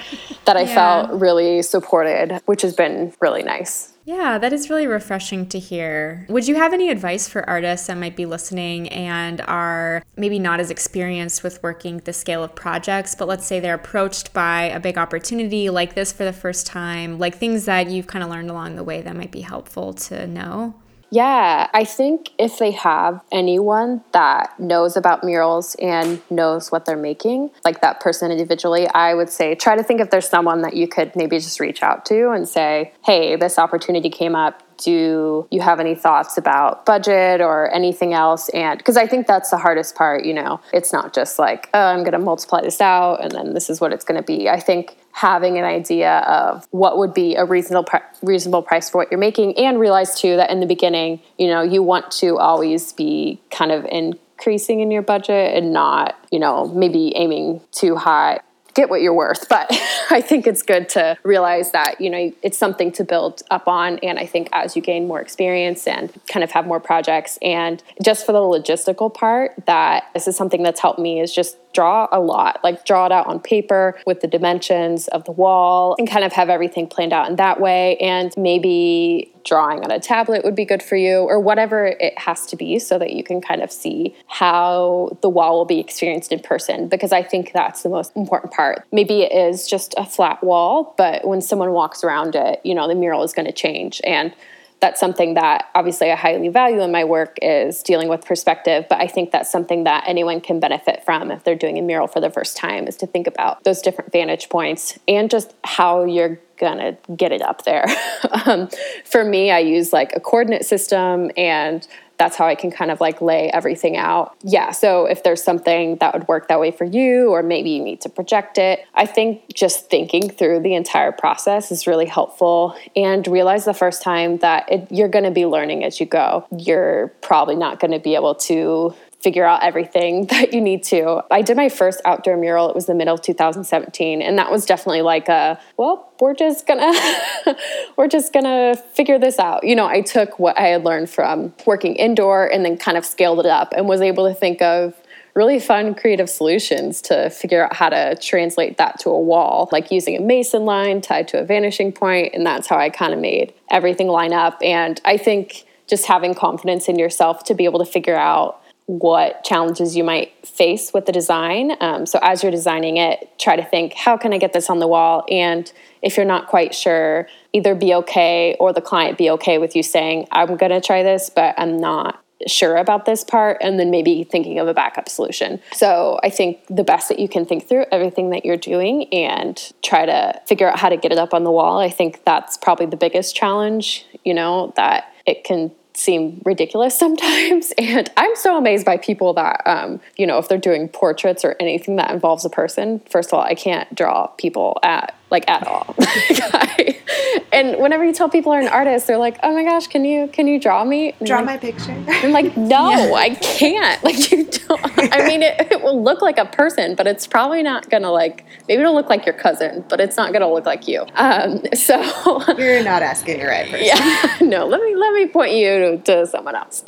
that I yeah. felt really supported, which has been really nice. Yeah, that is really refreshing to hear. Would you have any advice for artists that might be listening and are maybe not as experienced with working the scale of projects, but let's say they're approached by a big opportunity like this for the first time, like things that you've kind of learned along the way that might be helpful to know? Yeah, I think if they have anyone that knows about murals and knows what they're making, like that person individually, I would say try to think if there's someone that you could maybe just reach out to and say, hey, this opportunity came up. Do you have any thoughts about budget or anything else? And because I think that's the hardest part, you know, it's not just like, oh, I'm going to multiply this out and then this is what it's going to be. I think having an idea of what would be a reasonable pr- reasonable price for what you're making, and realize too that in the beginning, you know, you want to always be kind of increasing in your budget and not, you know, maybe aiming too high. Get what you're worth, but I think it's good to realize that, you know, it's something to build up on. And I think as you gain more experience and kind of have more projects, and just for the logistical part, that this is something that's helped me is just draw a lot, like draw it out on paper with the dimensions of the wall and kind of have everything planned out in that way. And maybe drawing on a tablet would be good for you, or whatever it has to be, so that you can kind of see how the wall will be experienced in person, because I think that's the most important part. Maybe it is just a flat wall, but when someone walks around it, you know, the mural is going to change. And that's something that obviously I highly value in my work, is dealing with perspective, but I think that's something that anyone can benefit from if they're doing a mural for the first time, is to think about those different vantage points and just how you're gonna get it up there. um, for me, I use like a coordinate system, and that's how I can kind of like lay everything out. Yeah, so if there's something that would work that way for you, or maybe you need to project it, I think just thinking through the entire process is really helpful, and realize the first time that it, you're going to be learning as you go. You're probably not going to be able to figure out everything that you need to. I did my first outdoor mural. It was the middle of two thousand seventeen. And that was definitely like a, well, we're just gonna, we're just gonna figure this out. You know, I took what I had learned from working indoor and then kind of scaled it up and was able to think of really fun creative solutions to figure out how to translate that to a wall, like using a mason line tied to a vanishing point. And that's how I kind of made everything line up. And I think just having confidence in yourself to be able to figure out what challenges you might face with the design. Um, so as you're designing it, try to think, how can I get this on the wall? And if you're not quite sure, either be okay or the client be okay with you saying, I'm going to try this, but I'm not sure about this part, and then maybe thinking of a backup solution. So I think the best that you can think through everything that you're doing and try to figure out how to get it up on the wall. I think that's probably the biggest challenge, you know, that it can seem ridiculous sometimes. And I'm so amazed by people that, um, you know, if they're doing portraits or anything that involves a person, first of all, I can't draw people at like at all. And whenever you tell people are an artist, they're like, oh my gosh, can you, can you draw me? And draw like, my picture. I'm like, no, yeah. I can't. Like you don't, I mean, it, it will look like a person, but it's probably not going to like, maybe it'll look like your cousin, but it's not going to look like you. Um, so you're not asking the right person. Yeah, no, let me, let me point you to, to someone else.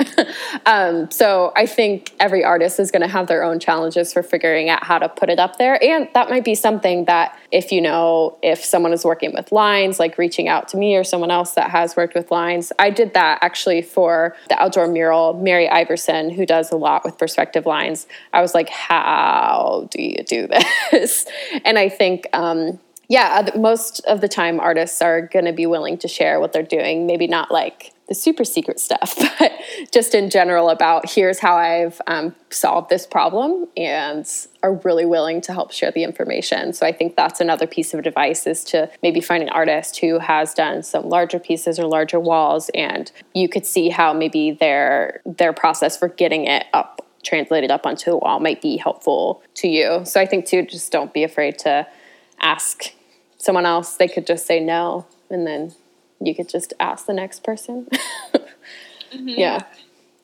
um, so I think every artist is going to have their own challenges for figuring out how to put it up there. And that might be something that if, you know, if someone is working with lines, like reaching out to me or someone else that has worked with lines. I did that actually for the outdoor mural, Mary Iverson, who does a lot with perspective lines. I was like, how do you do this? And I think, um, yeah, most of the time artists are going to be willing to share what they're doing. Maybe not like the super secret stuff, but just in general about here's how I've um, solved this problem, and are really willing to help share the information. So I think that's another piece of advice, is to maybe find an artist who has done some larger pieces or larger walls, and you could see how maybe their their process for getting it up, translated up onto the wall, might be helpful to you. So I think too, just don't be afraid to ask someone else. They could just say no, and then you could just ask the next person. Mm-hmm. Yeah.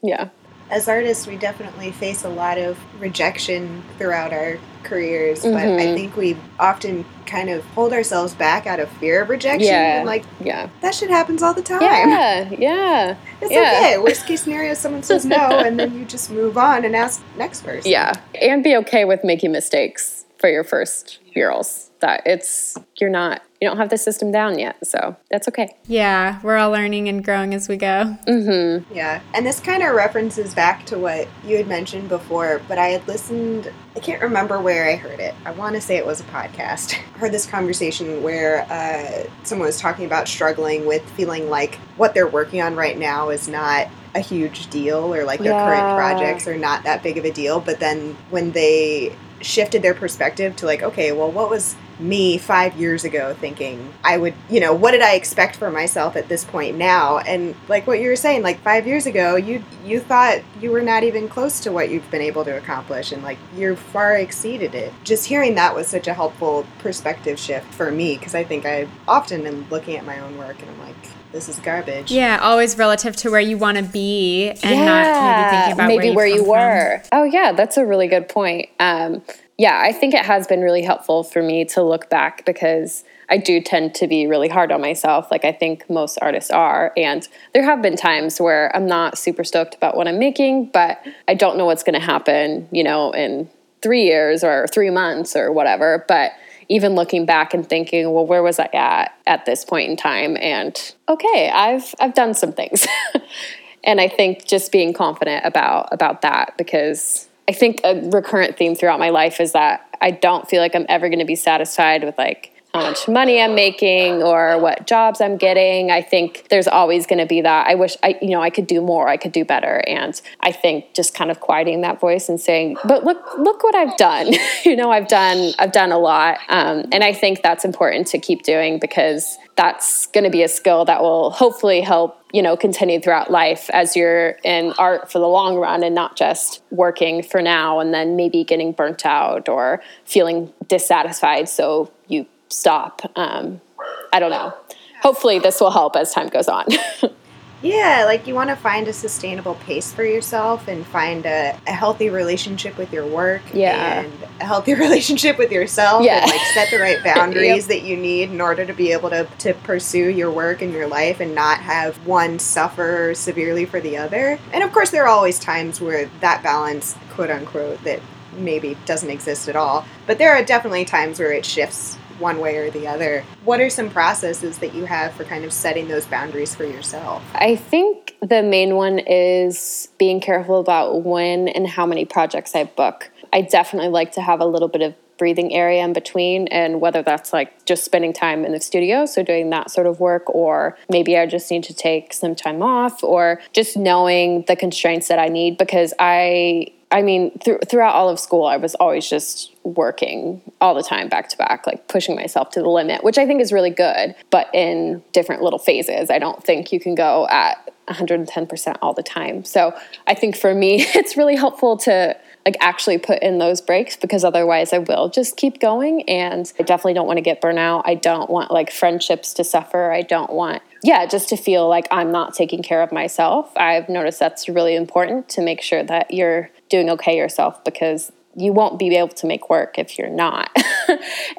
Yeah. As artists, we definitely face a lot of rejection throughout our careers, mm-hmm. but I think we often kind of hold ourselves back out of fear of rejection. Yeah. And like, yeah. that shit happens all the time. Yeah. Yeah. It's yeah. okay. Worst case scenario, someone says no, and then you just move on and ask next person. Yeah. And be okay with making mistakes for your first murals. That it's, you're not, you don't have the system down yet, so that's okay. Yeah, we're all learning and growing as we go. Mm-hmm. Yeah, and this kind of references back to what you had mentioned before, but I had listened, I can't remember where I heard it. I want to say it was a podcast. I heard this conversation where uh, someone was talking about struggling with feeling like what they're working on right now is not a huge deal, or like their yeah. current projects are not that big of a deal, but then when they shifted their perspective to like, okay, well, what was me five years ago thinking I would, you know, what did I expect for myself at this point now? And like what you were saying, like five years ago, you you thought you were not even close to what you've been able to accomplish, and like you're far exceeded it. Just hearing that was such a helpful perspective shift for me, because I think I often am looking at my own work and I'm like, this is garbage. Yeah, always relative to where you want to be, and yeah, not maybe thinking about maybe where you, where you were. From. Oh yeah, that's a really good point. Um, yeah, I think it has been really helpful for me to look back, because I do tend to be really hard on myself, like I think most artists are. And there have been times where I'm not super stoked about what I'm making, but I don't know what's going to happen, you know, in three years or three months or whatever. But even looking back and thinking, well, where was I at at this point in time? And okay, I've I've done some things. And I think just being confident about about that, because I think a recurrent theme throughout my life is that I don't feel like I'm ever going to be satisfied with like how much money I'm making or what jobs I'm getting. I think there's always going to be that. I wish I, you know, I could do more, I could do better. And I think just kind of quieting that voice and saying, but look, look what I've done. You know, I've done, I've done a lot. Um, and I think that's important to keep doing, because that's going to be a skill that will hopefully help, you know, continue throughout life as you're in art for the long run, and not just working for now and then maybe getting burnt out or feeling dissatisfied. So you stop. Um, I don't know. Hopefully this will help as time goes on. Yeah, like you want to find a sustainable pace for yourself and find a, a healthy relationship with your work yeah. and a healthy relationship with yourself yeah. and like set the right boundaries yep. that you need in order to be able to, to pursue your work and your life and not have one suffer severely for the other. And of course, there are always times where that balance, quote unquote, that maybe doesn't exist at all. But there are definitely times where it shifts one way or the other. What are some processes that you have for kind of setting those boundaries for yourself? I think the main one is being careful about when and how many projects I book. I definitely like to have a little bit of breathing area in between, and whether that's like just spending time in the studio, so doing that sort of work, or maybe I just need to take some time off, or just knowing the constraints that I need, because I... I mean, th- throughout all of school, I was always just working all the time back to back, like pushing myself to the limit, which I think is really good, but in different little phases. I don't think you can go at one hundred ten percent all the time. So I think for me, it's really helpful to like actually put in those breaks, because otherwise I will just keep going. And I definitely don't want to get burnout. I don't want like friendships to suffer. I don't want, yeah, just to feel like I'm not taking care of myself. I've noticed that's really important to make sure that you're doing okay yourself, because you won't be able to make work if you're not.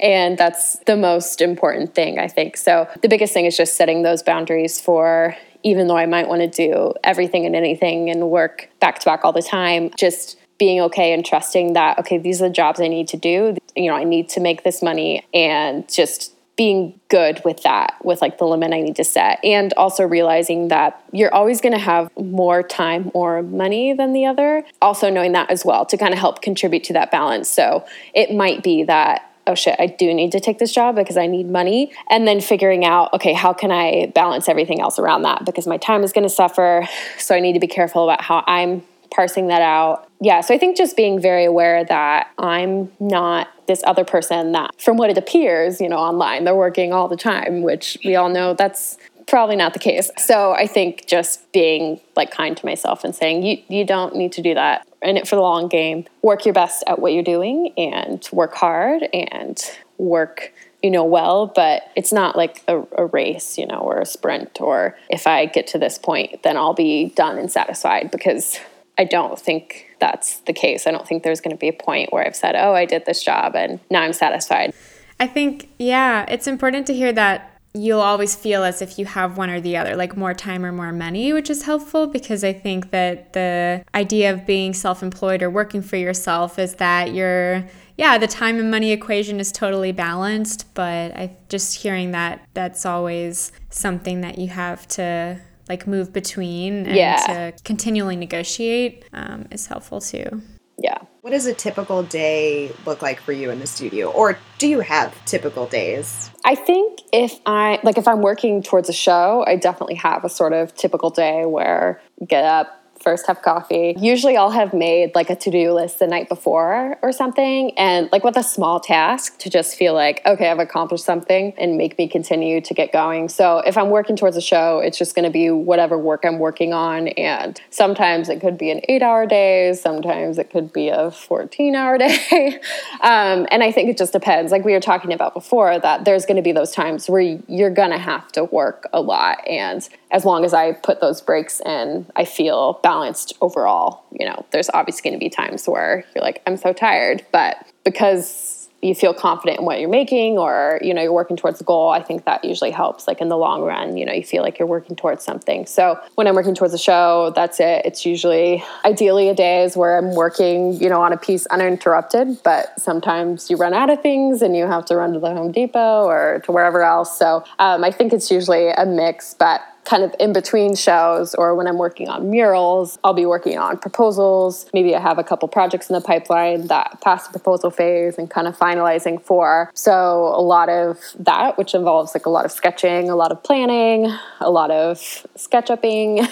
And that's the most important thing, I think. So the biggest thing is just setting those boundaries for, even though I might want to do everything and anything and work back to back all the time, just being okay and trusting that, okay, these are the jobs I need to do. You know, I need to make this money, and just being good with that, with like the limit I need to set. And also realizing that you're always going to have more time or money than the other. Also knowing that as well to kind of help contribute to that balance. So it might be that, oh shit, I do need to take this job because I need money. And then figuring out, okay, how can I balance everything else around that? Because my time is going to suffer. So I need to be careful about how I'm parsing that out. Yeah, so I think just being very aware that I'm not this other person that, from what it appears, you know, online, they're working all the time, which we all know that's probably not the case. So I think just being like kind to myself and saying, you you don't need to do that. In it for the long game. Work your best at what you're doing and work hard and work, you know, well, but it's not like a, a race, you know, or a sprint, or if I get to this point, then I'll be done and satisfied, because I don't think that's the case. I don't think there's going to be a point where I've said, oh, I did this job and now I'm satisfied. I think, yeah, it's important to hear that you'll always feel as if you have one or the other, like more time or more money, which is helpful, because I think that the idea of being self-employed or working for yourself is that you're, yeah, the time and money equation is totally balanced. But I just hearing that that's always something that you have to like move between and yeah. to continually negotiate um, is helpful too. Yeah. What does a typical day look like for you in the studio? Or do you have typical days? I think if I, like if I'm working towards a show, I definitely have a sort of typical day where I get up, first have coffee. Usually I'll have made like a to-do list the night before or something, and like with a small task to just feel like, okay, I've accomplished something and make me continue to get going. So if I'm working towards a show, it's just going to be whatever work I'm working on. And sometimes it could be an eight hour day. Sometimes it could be a fourteen hour day. um, and I think it just depends. Like we were talking about before, that there's going to be those times where you're going to have to work a lot. And as long as I put those breaks in, I feel balanced overall. You know, there's obviously going to be times where you're like, I'm so tired, but because you feel confident in what you're making, or, you know, you're working towards a goal, I think that usually helps. Like in the long run, you know, you feel like you're working towards something. So when I'm working towards a show, that's it. It's usually ideally a days where I'm working, you know, on a piece uninterrupted, but sometimes you run out of things and you have to run to the Home Depot or to wherever else. So um, I think it's usually a mix, but kind of in between shows or when I'm working on murals, I'll be working on proposals. Maybe I have a couple projects in the pipeline that pass the proposal phase and kind of finalizing for. So a lot of that, which involves like a lot of sketching, a lot of planning, a lot of SketchUping.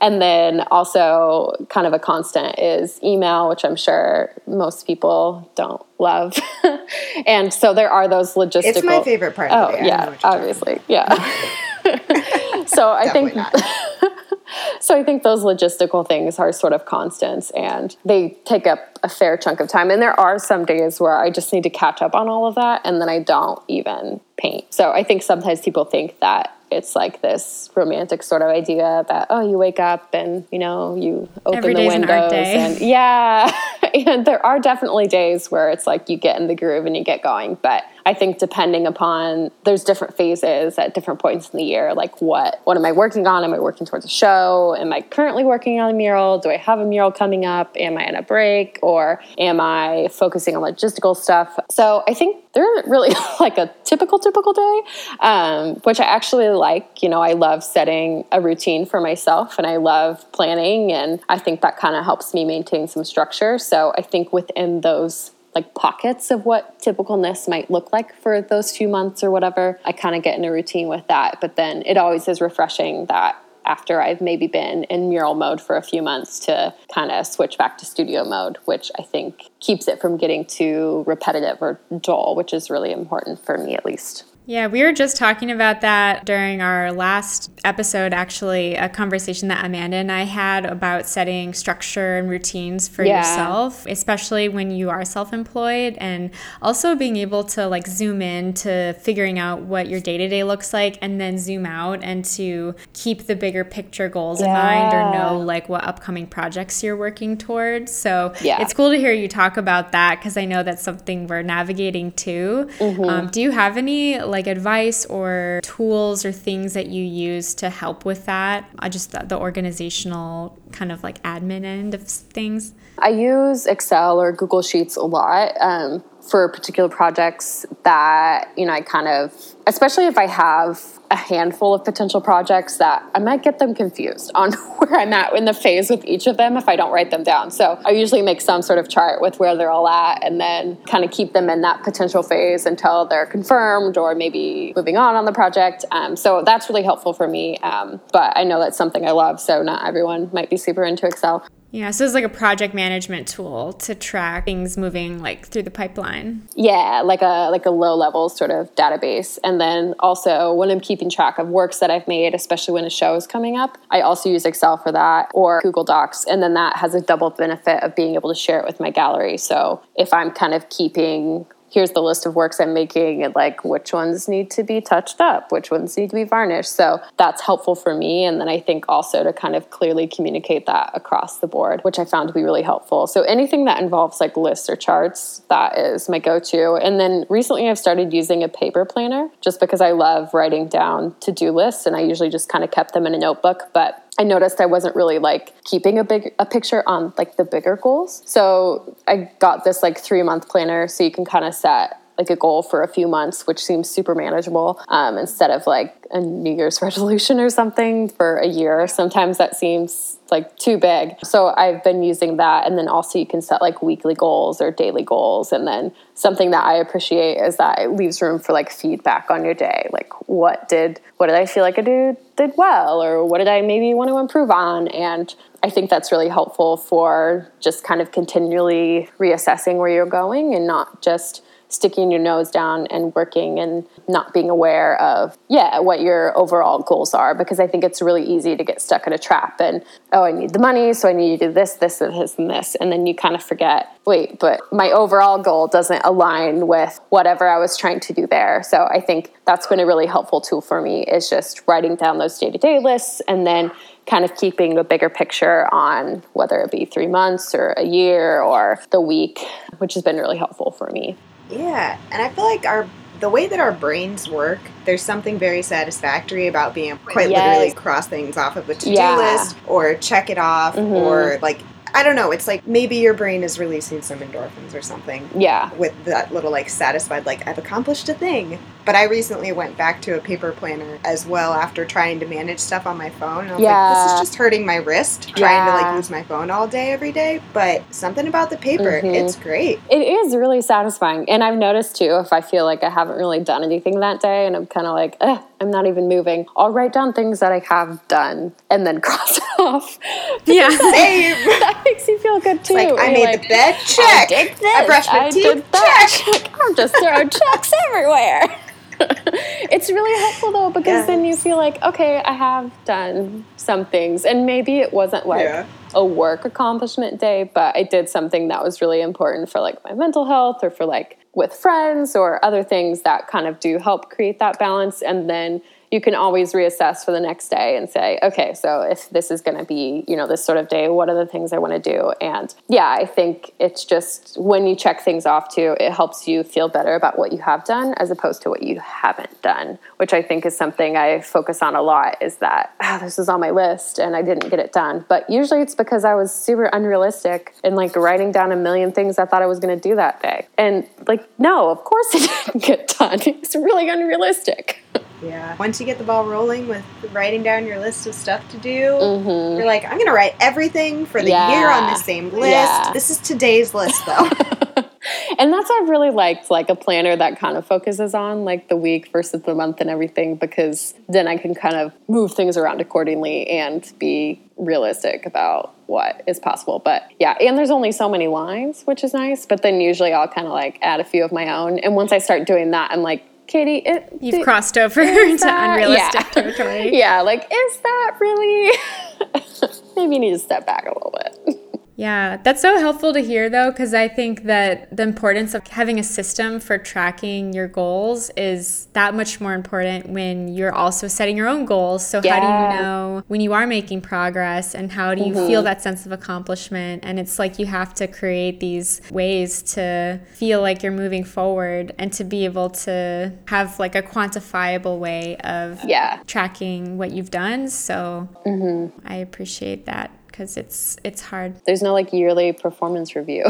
And then also kind of a constant is email, which I'm sure most people don't love. And so there are those logistical... It's my favorite part of the day. Oh, yeah, obviously. Yeah. So I think, so So I think those logistical things are sort of constants, and they take up a fair chunk of time. And there are some days where I just need to catch up on all of that, and then I don't even paint. So I think sometimes people think that it's like this romantic sort of idea that, oh, you wake up and, you know, you open Every the windows and yeah. And there are definitely days where it's like you get in the groove and you get going. But I think depending upon, there's different phases at different points in the year. Like what, what am I working on? Am I working towards a show? Am I currently working on a mural? Do I have a mural coming up? Am I in a break? Or am I focusing on logistical stuff? So I think there isn't really like a typical, typical day, um, which I actually like. You know, I love setting a routine for myself, and I love planning. And I think that kind of helps me maintain some structure. So I think within those like pockets of what typicalness might look like for those few months or whatever, I kind of get in a routine with that. But then it always is refreshing that after I've maybe been in mural mode for a few months to kind of switch back to studio mode, which I think keeps it from getting too repetitive or dull, which is really important for me at least. Yeah, we were just talking about that during our last episode, actually, a conversation that Amanda and I had about setting structure and routines for yeah. yourself, especially when you are self-employed, and also being able to like zoom in to figuring out what your day-to-day looks like, and then zoom out and to keep the bigger picture goals yeah. in mind, or know like what upcoming projects you're working towards. So yeah. it's cool to hear you talk about that, because I know that's something we're navigating too. Mm-hmm. Um, do you have any like advice or tools or things that you use to help with that? I just the, the organizational kind of like admin end of things. I use Excel or Google Sheets a lot um, for particular projects that, you know, I kind of, especially if I have a handful of potential projects, that I might get them confused on where I'm at in the phase with each of them if I don't write them down. So I usually make some sort of chart with where they're all at, and then kind of keep them in that potential phase until they're confirmed or maybe moving on on the project. Um, so that's really helpful for me. Um, but I know that's something I love, so not everyone might be super into Excel. Yeah, so it's like a project management tool to track things moving like through the pipeline. Yeah, like a like a low-level sort of database. And then also when I'm keeping track of works that I've made, especially when a show is coming up, I also use Excel for that, or Google Docs. And then that has a double benefit of being able to share it with my gallery. So if I'm kind of keeping, here's the list of works I'm making, and like which ones need to be touched up, which ones need to be varnished. So that's helpful for me. And then I think also to kind of clearly communicate that across the board, which I found to be really helpful. So anything that involves like lists or charts, that is my go-to. And then recently I've started using a paper planner just because I love writing down to-do lists, and I usually just kind of kept them in a notebook. But I noticed I wasn't really like keeping a big a picture on like the bigger goals. So I got this like three month planner, so you can kind of set like a goal for a few months, which seems super manageable, um, instead of like a New Year's resolution or something for a year. Sometimes that seems like too big. So I've been using that. And then also you can set like weekly goals or daily goals. And then something that I appreciate is that it leaves room for like feedback on your day. Like what did, what did I feel like I did, did well, or what did I maybe want to improve on? And I think that's really helpful for just kind of continually reassessing where you're going, and not just sticking your nose down and working and not being aware of, yeah, what your overall goals are. Because I think it's really easy to get stuck in a trap and, oh, I need the money, so I need to do this, this, and this, and this. And then you kind of forget, wait, but my overall goal doesn't align with whatever I was trying to do there. So I think that's been a really helpful tool for me, is just writing down those day-to-day lists, and then kind of keeping a bigger picture on whether it be three months or a year or the week, which has been really helpful for me. Yeah, and I feel like our the way that our brains work, there's something very satisfactory about being quite yes. literally cross things off of a to-do yeah. list, or check it off, mm-hmm. or like, I don't know, it's like maybe your brain is releasing some endorphins or something. Yeah. With that little like satisfied, like I've accomplished a thing. But I recently went back to a paper planner as well after trying to manage stuff on my phone. And I was yeah. like, this is just hurting my wrist, trying yeah. to like use my phone all day every day. But something about the paper, mm-hmm. it's great. It is really satisfying. And I've noticed too, if I feel like I haven't really done anything that day and I'm kind of like, ugh, I'm not even moving, I'll write down things that I have done and then cross it off. Yeah. Same. That makes you feel good too. It's like, I made like, the bed, check. I did this. I brushed my I teeth, did that. Check. I'm just throwing checks everywhere. It's really helpful, though, because yes. then you feel like, okay, I have done some things. And maybe it wasn't like yeah. a work accomplishment day, but I did something that was really important for like my mental health or for like with friends or other things that kind of do help create that balance. And then you can always reassess for the next day and say, okay, so if this is going to be, you know, this sort of day, what are the things I want to do? And yeah, I think it's just when you check things off too, it helps you feel better about what you have done as opposed to what you haven't done, which I think is something I focus on a lot, is that, oh, this is on my list and I didn't get it done. But usually it's because I was super unrealistic and like writing down a million things I thought I was going to do that day. And like, no, of course it didn't get done. It's really unrealistic. Yeah. Once you get the ball rolling with writing down your list of stuff to do, mm-hmm. you're like, I'm going to write everything for the yeah. year on the same list. Yeah. This is today's list, though. And that's what I've really liked, like a planner that kind of focuses on like the week versus the month and everything, because then I can kind of move things around accordingly and be realistic about what is possible. But yeah, and there's only so many lines, which is nice. But then usually I'll kind of like add a few of my own. And once I start doing that, I'm like, Katie, it, you've th- crossed over into that, unrealistic yeah. territory. Yeah, like, is that really? Maybe you need to step back a little bit. Yeah, that's so helpful to hear, though, because I think that the importance of having a system for tracking your goals is that much more important when you're also setting your own goals. So yeah. how do you know when you are making progress, and how do you mm-hmm. feel that sense of accomplishment? And it's like you have to create these ways to feel like you're moving forward and to be able to have like a quantifiable way of yeah. tracking what you've done. So mm-hmm. I appreciate that. Because it's it's hard. There's no like yearly performance review.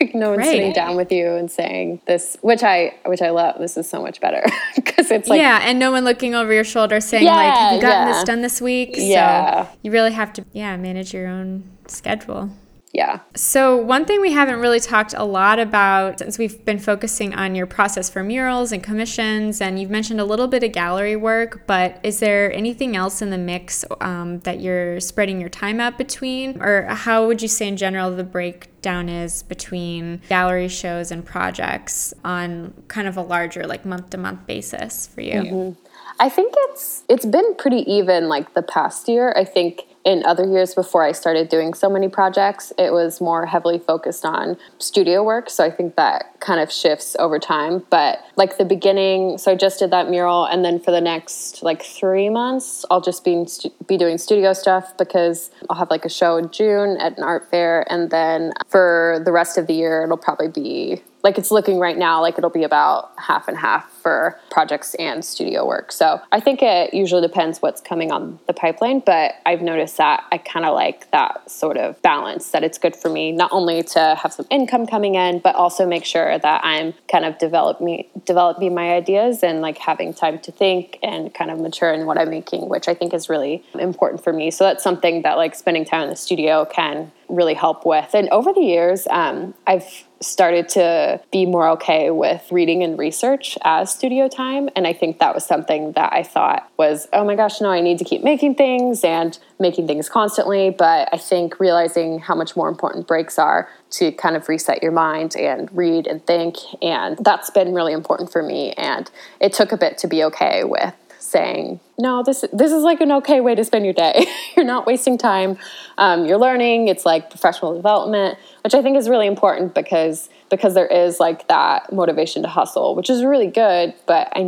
Like no one's right. sitting down with you and saying this, which I which I love. This is so much better because it's like yeah, and no one looking over your shoulder saying yeah, like, have you gotten yeah. this done this week? Yeah, so you really have to yeah manage your own schedule. Yeah. So one thing we haven't really talked a lot about, since we've been focusing on your process for murals and commissions, and you've mentioned a little bit of gallery work, but is there anything else in the mix um, that you're spreading your time out between? Or how would you say in general the breakdown is between gallery shows and projects on kind of a larger like month-to-month basis for you? Mm-hmm. I think it's it's been pretty even like the past year. I think in other years before I started doing so many projects, it was more heavily focused on studio work. So I think that kind of shifts over time. But like the beginning, so I just did that mural. And then for the next like three months, I'll just be, be doing studio stuff because I'll have like a show in June at an art fair. And then for the rest of the year, it'll probably be like it's looking right now like it'll be about half and half for projects and studio work. So I think it usually depends what's coming on the pipeline, but I've noticed that I kind of like that sort of balance, that it's good for me not only to have some income coming in, but also make sure that I'm kind of developing, developing my ideas and like having time to think and kind of mature in what I'm making, which I think is really important for me. So that's something that like spending time in the studio can really help with. And over the years, um, I've started to be more okay with reading and research as studio time. And I think that was something that I thought was, oh my gosh, no, I need to keep making things and making things constantly. But I think realizing how much more important breaks are to kind of reset your mind and read and think. And that's been really important for me. And it took a bit to be okay with saying, no, this this is like an okay way to spend your day. You're not wasting time. Um, you're learning. It's like professional development, which I think is really important because because there is like that motivation to hustle, which is really good. But I,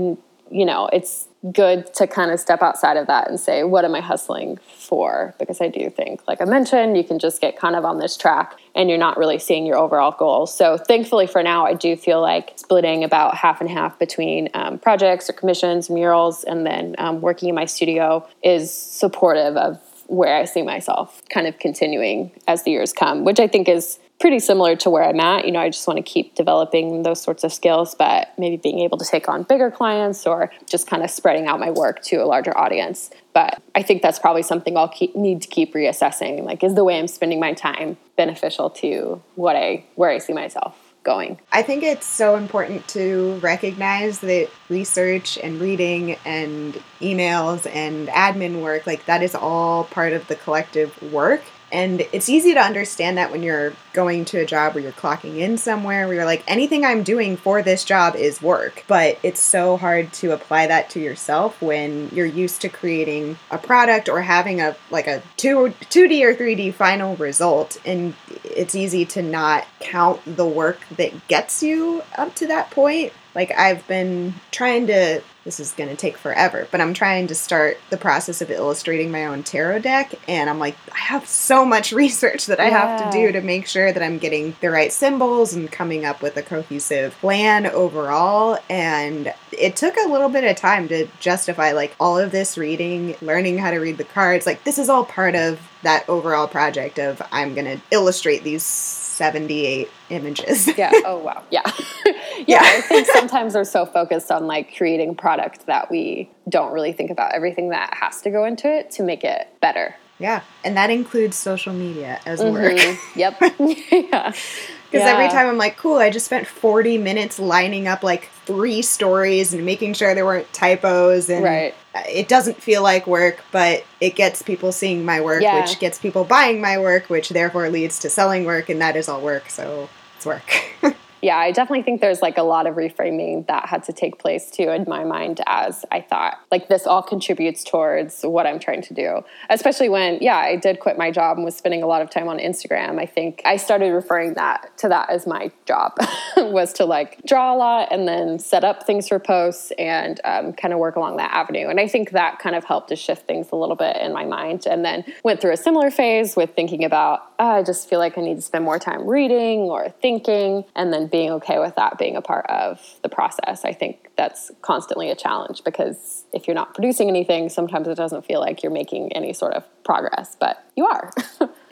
you know, it's good to kind of step outside of that and say, what am I hustling for? Because I do think, like I mentioned, you can just get kind of on this track and you're not really seeing your overall goal. So thankfully for now, I do feel like splitting about half and half between um, projects or commissions, murals, and then um, working in my studio is supportive of where I see myself kind of continuing as the years come, which I think is pretty similar to where I'm at. You know, I just want to keep developing those sorts of skills, but maybe being able to take on bigger clients or just kind of spreading out my work to a larger audience. But I think that's probably something I'll keep, need to keep reassessing. Like, is the way I'm spending my time beneficial to what I where I see myself going? I think it's so important to recognize that research and reading and emails and admin work, like that is all part of the collective work. And it's easy to understand that when you're going to a job where you're clocking in somewhere, where you're like, anything I'm doing for this job is work. But it's so hard to apply that to yourself when you're used to creating a product or having a like a two D or three D final result. And it's easy to not count the work that gets you up to that point. Like I've been trying to, this is going to take forever, but I'm trying to start the process of illustrating my own tarot deck. And I'm like, I have so much research that I yeah. have to do to make sure that I'm getting the right symbols and coming up with a cohesive plan overall. And it took a little bit of time to justify like all of this reading, learning how to read the cards. Like this is all part of that overall project of I'm going to illustrate these seventy-eight images. Yeah. Oh, wow. Yeah. yeah. yeah. I think sometimes we're so focused on like creating product that we don't really think about everything that has to go into it to make it better. Yeah. And that includes social media as mm-hmm. work. Yep. yeah. Because yeah. every time I'm like, cool, I just spent forty minutes lining up like three stories and making sure there weren't typos. And right. it doesn't feel like work, but it gets people seeing my work, yeah. which gets people buying my work, which therefore leads to selling work. And that is all work. So it's work. Yeah, I definitely think there's like a lot of reframing that had to take place too in my mind as I thought like this all contributes towards what I'm trying to do. Especially when, yeah, I did quit my job and was spending a lot of time on Instagram. I think I started referring that to that as my job was to like draw a lot and then set up things for posts and um, kind of work along that avenue. And I think that kind of helped to shift things a little bit in my mind. And then went through a similar phase with thinking about, oh, I just feel like I need to spend more time reading or thinking, and then being okay with that being a part of the process. I think that's constantly a challenge because if you're not producing anything, sometimes it doesn't feel like you're making any sort of progress, but you are.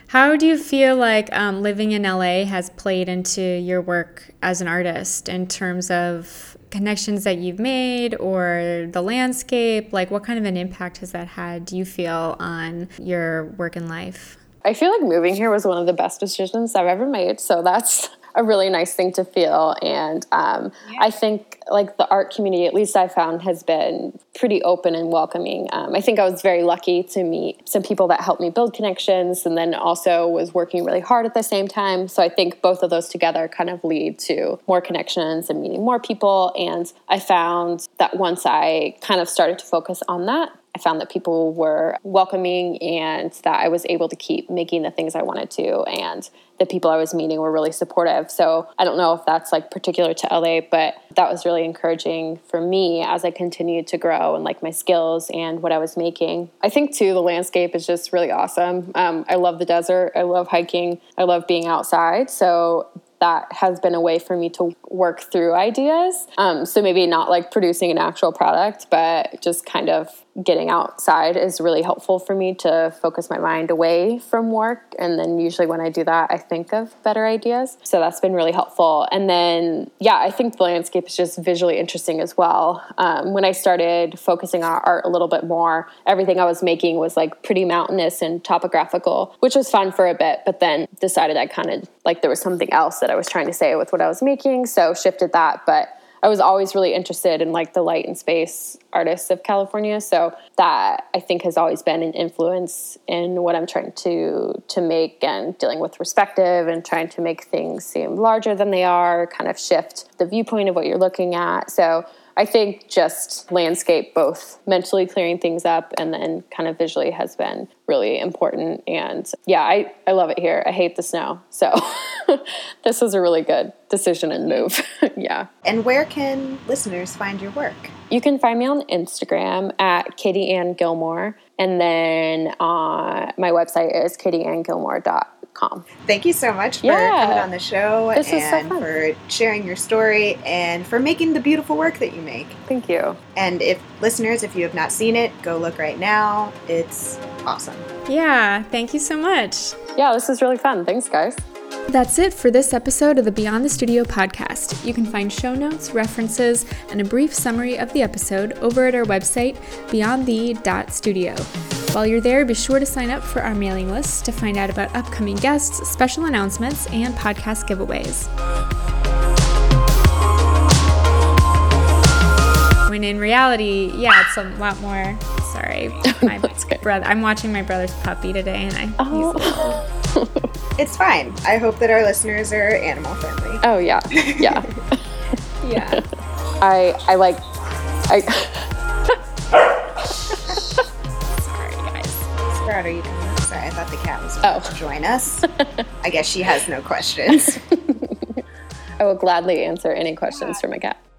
How do you feel like um, living in L A has played into your work as an artist in terms of connections that you've made or the landscape? Like what kind of an impact has that had, do you feel, on your work and life? I feel like moving here was one of the best decisions I've ever made, so that's a really nice thing to feel. And um, yeah. I think like the art community, at least I found, has been pretty open and welcoming. Um, I think I was very lucky to meet some people that helped me build connections and then also was working really hard at the same time. So I think both of those together kind of lead to more connections and meeting more people. And I found that once I kind of started to focus on that, I found that people were welcoming and that I was able to keep making the things I wanted to, and the people I was meeting were really supportive. So I don't know if that's like particular to L A, but that was really encouraging for me as I continued to grow and like my skills and what I was making. I think too, the landscape is just really awesome. Um, I love the desert. I love hiking. I love being outside. So that has been a way for me to work through ideas. Um, so maybe not like producing an actual product, but just kind of getting outside is really helpful for me to focus my mind away from work. And then usually when I do that, I think of better ideas. So that's been really helpful. And then, yeah, I think the landscape is just visually interesting as well. Um, when I started focusing on art a little bit more, everything I was making was like pretty mountainous and topographical, which was fun for a bit, but then decided I kind of like there was something else that I was trying to say with what I was making, so shifted that. But I was always really interested in like the light and space artists of California, so that I think has always been an influence in what I'm trying to to make, and dealing with perspective and trying to make things seem larger than they are, kind of shift the viewpoint of what you're looking at. So I think just landscape, both mentally clearing things up and then kind of visually, has been really important. And yeah, I, I love it here. I hate the snow. So this was a really good decision and move. yeah. And where can listeners find your work? You can find me on Instagram at Katie Ann Gilmore. And then uh, my website is katie ann gilmore dot com. Thank you so much for yeah. coming on the show this and so for sharing your story and for making the beautiful work that you make. Thank you. And if listeners, if you have not seen it, go look right now. It's awesome. Yeah, thank you so much. Yeah, this is really fun. Thanks, guys. That's it for this episode of the Beyond the Studio podcast. You can find show notes, references, and a brief summary of the episode over at our website, beyond the dot studio. While you're there, be sure to sign up for our mailing list to find out about upcoming guests, special announcements, and podcast giveaways. When in reality, yeah, it's a lot more... Sorry. sorry. My brother, I'm watching my brother's puppy today, and I. Oh. It's fine. I hope that our listeners are animal friendly. Oh yeah, yeah, yeah. I I like I. Sorry guys. Sprout, are you coming? Sorry, I thought the cat was going oh. to join us. I guess she has no questions. I will gladly answer any questions yeah. from a cat.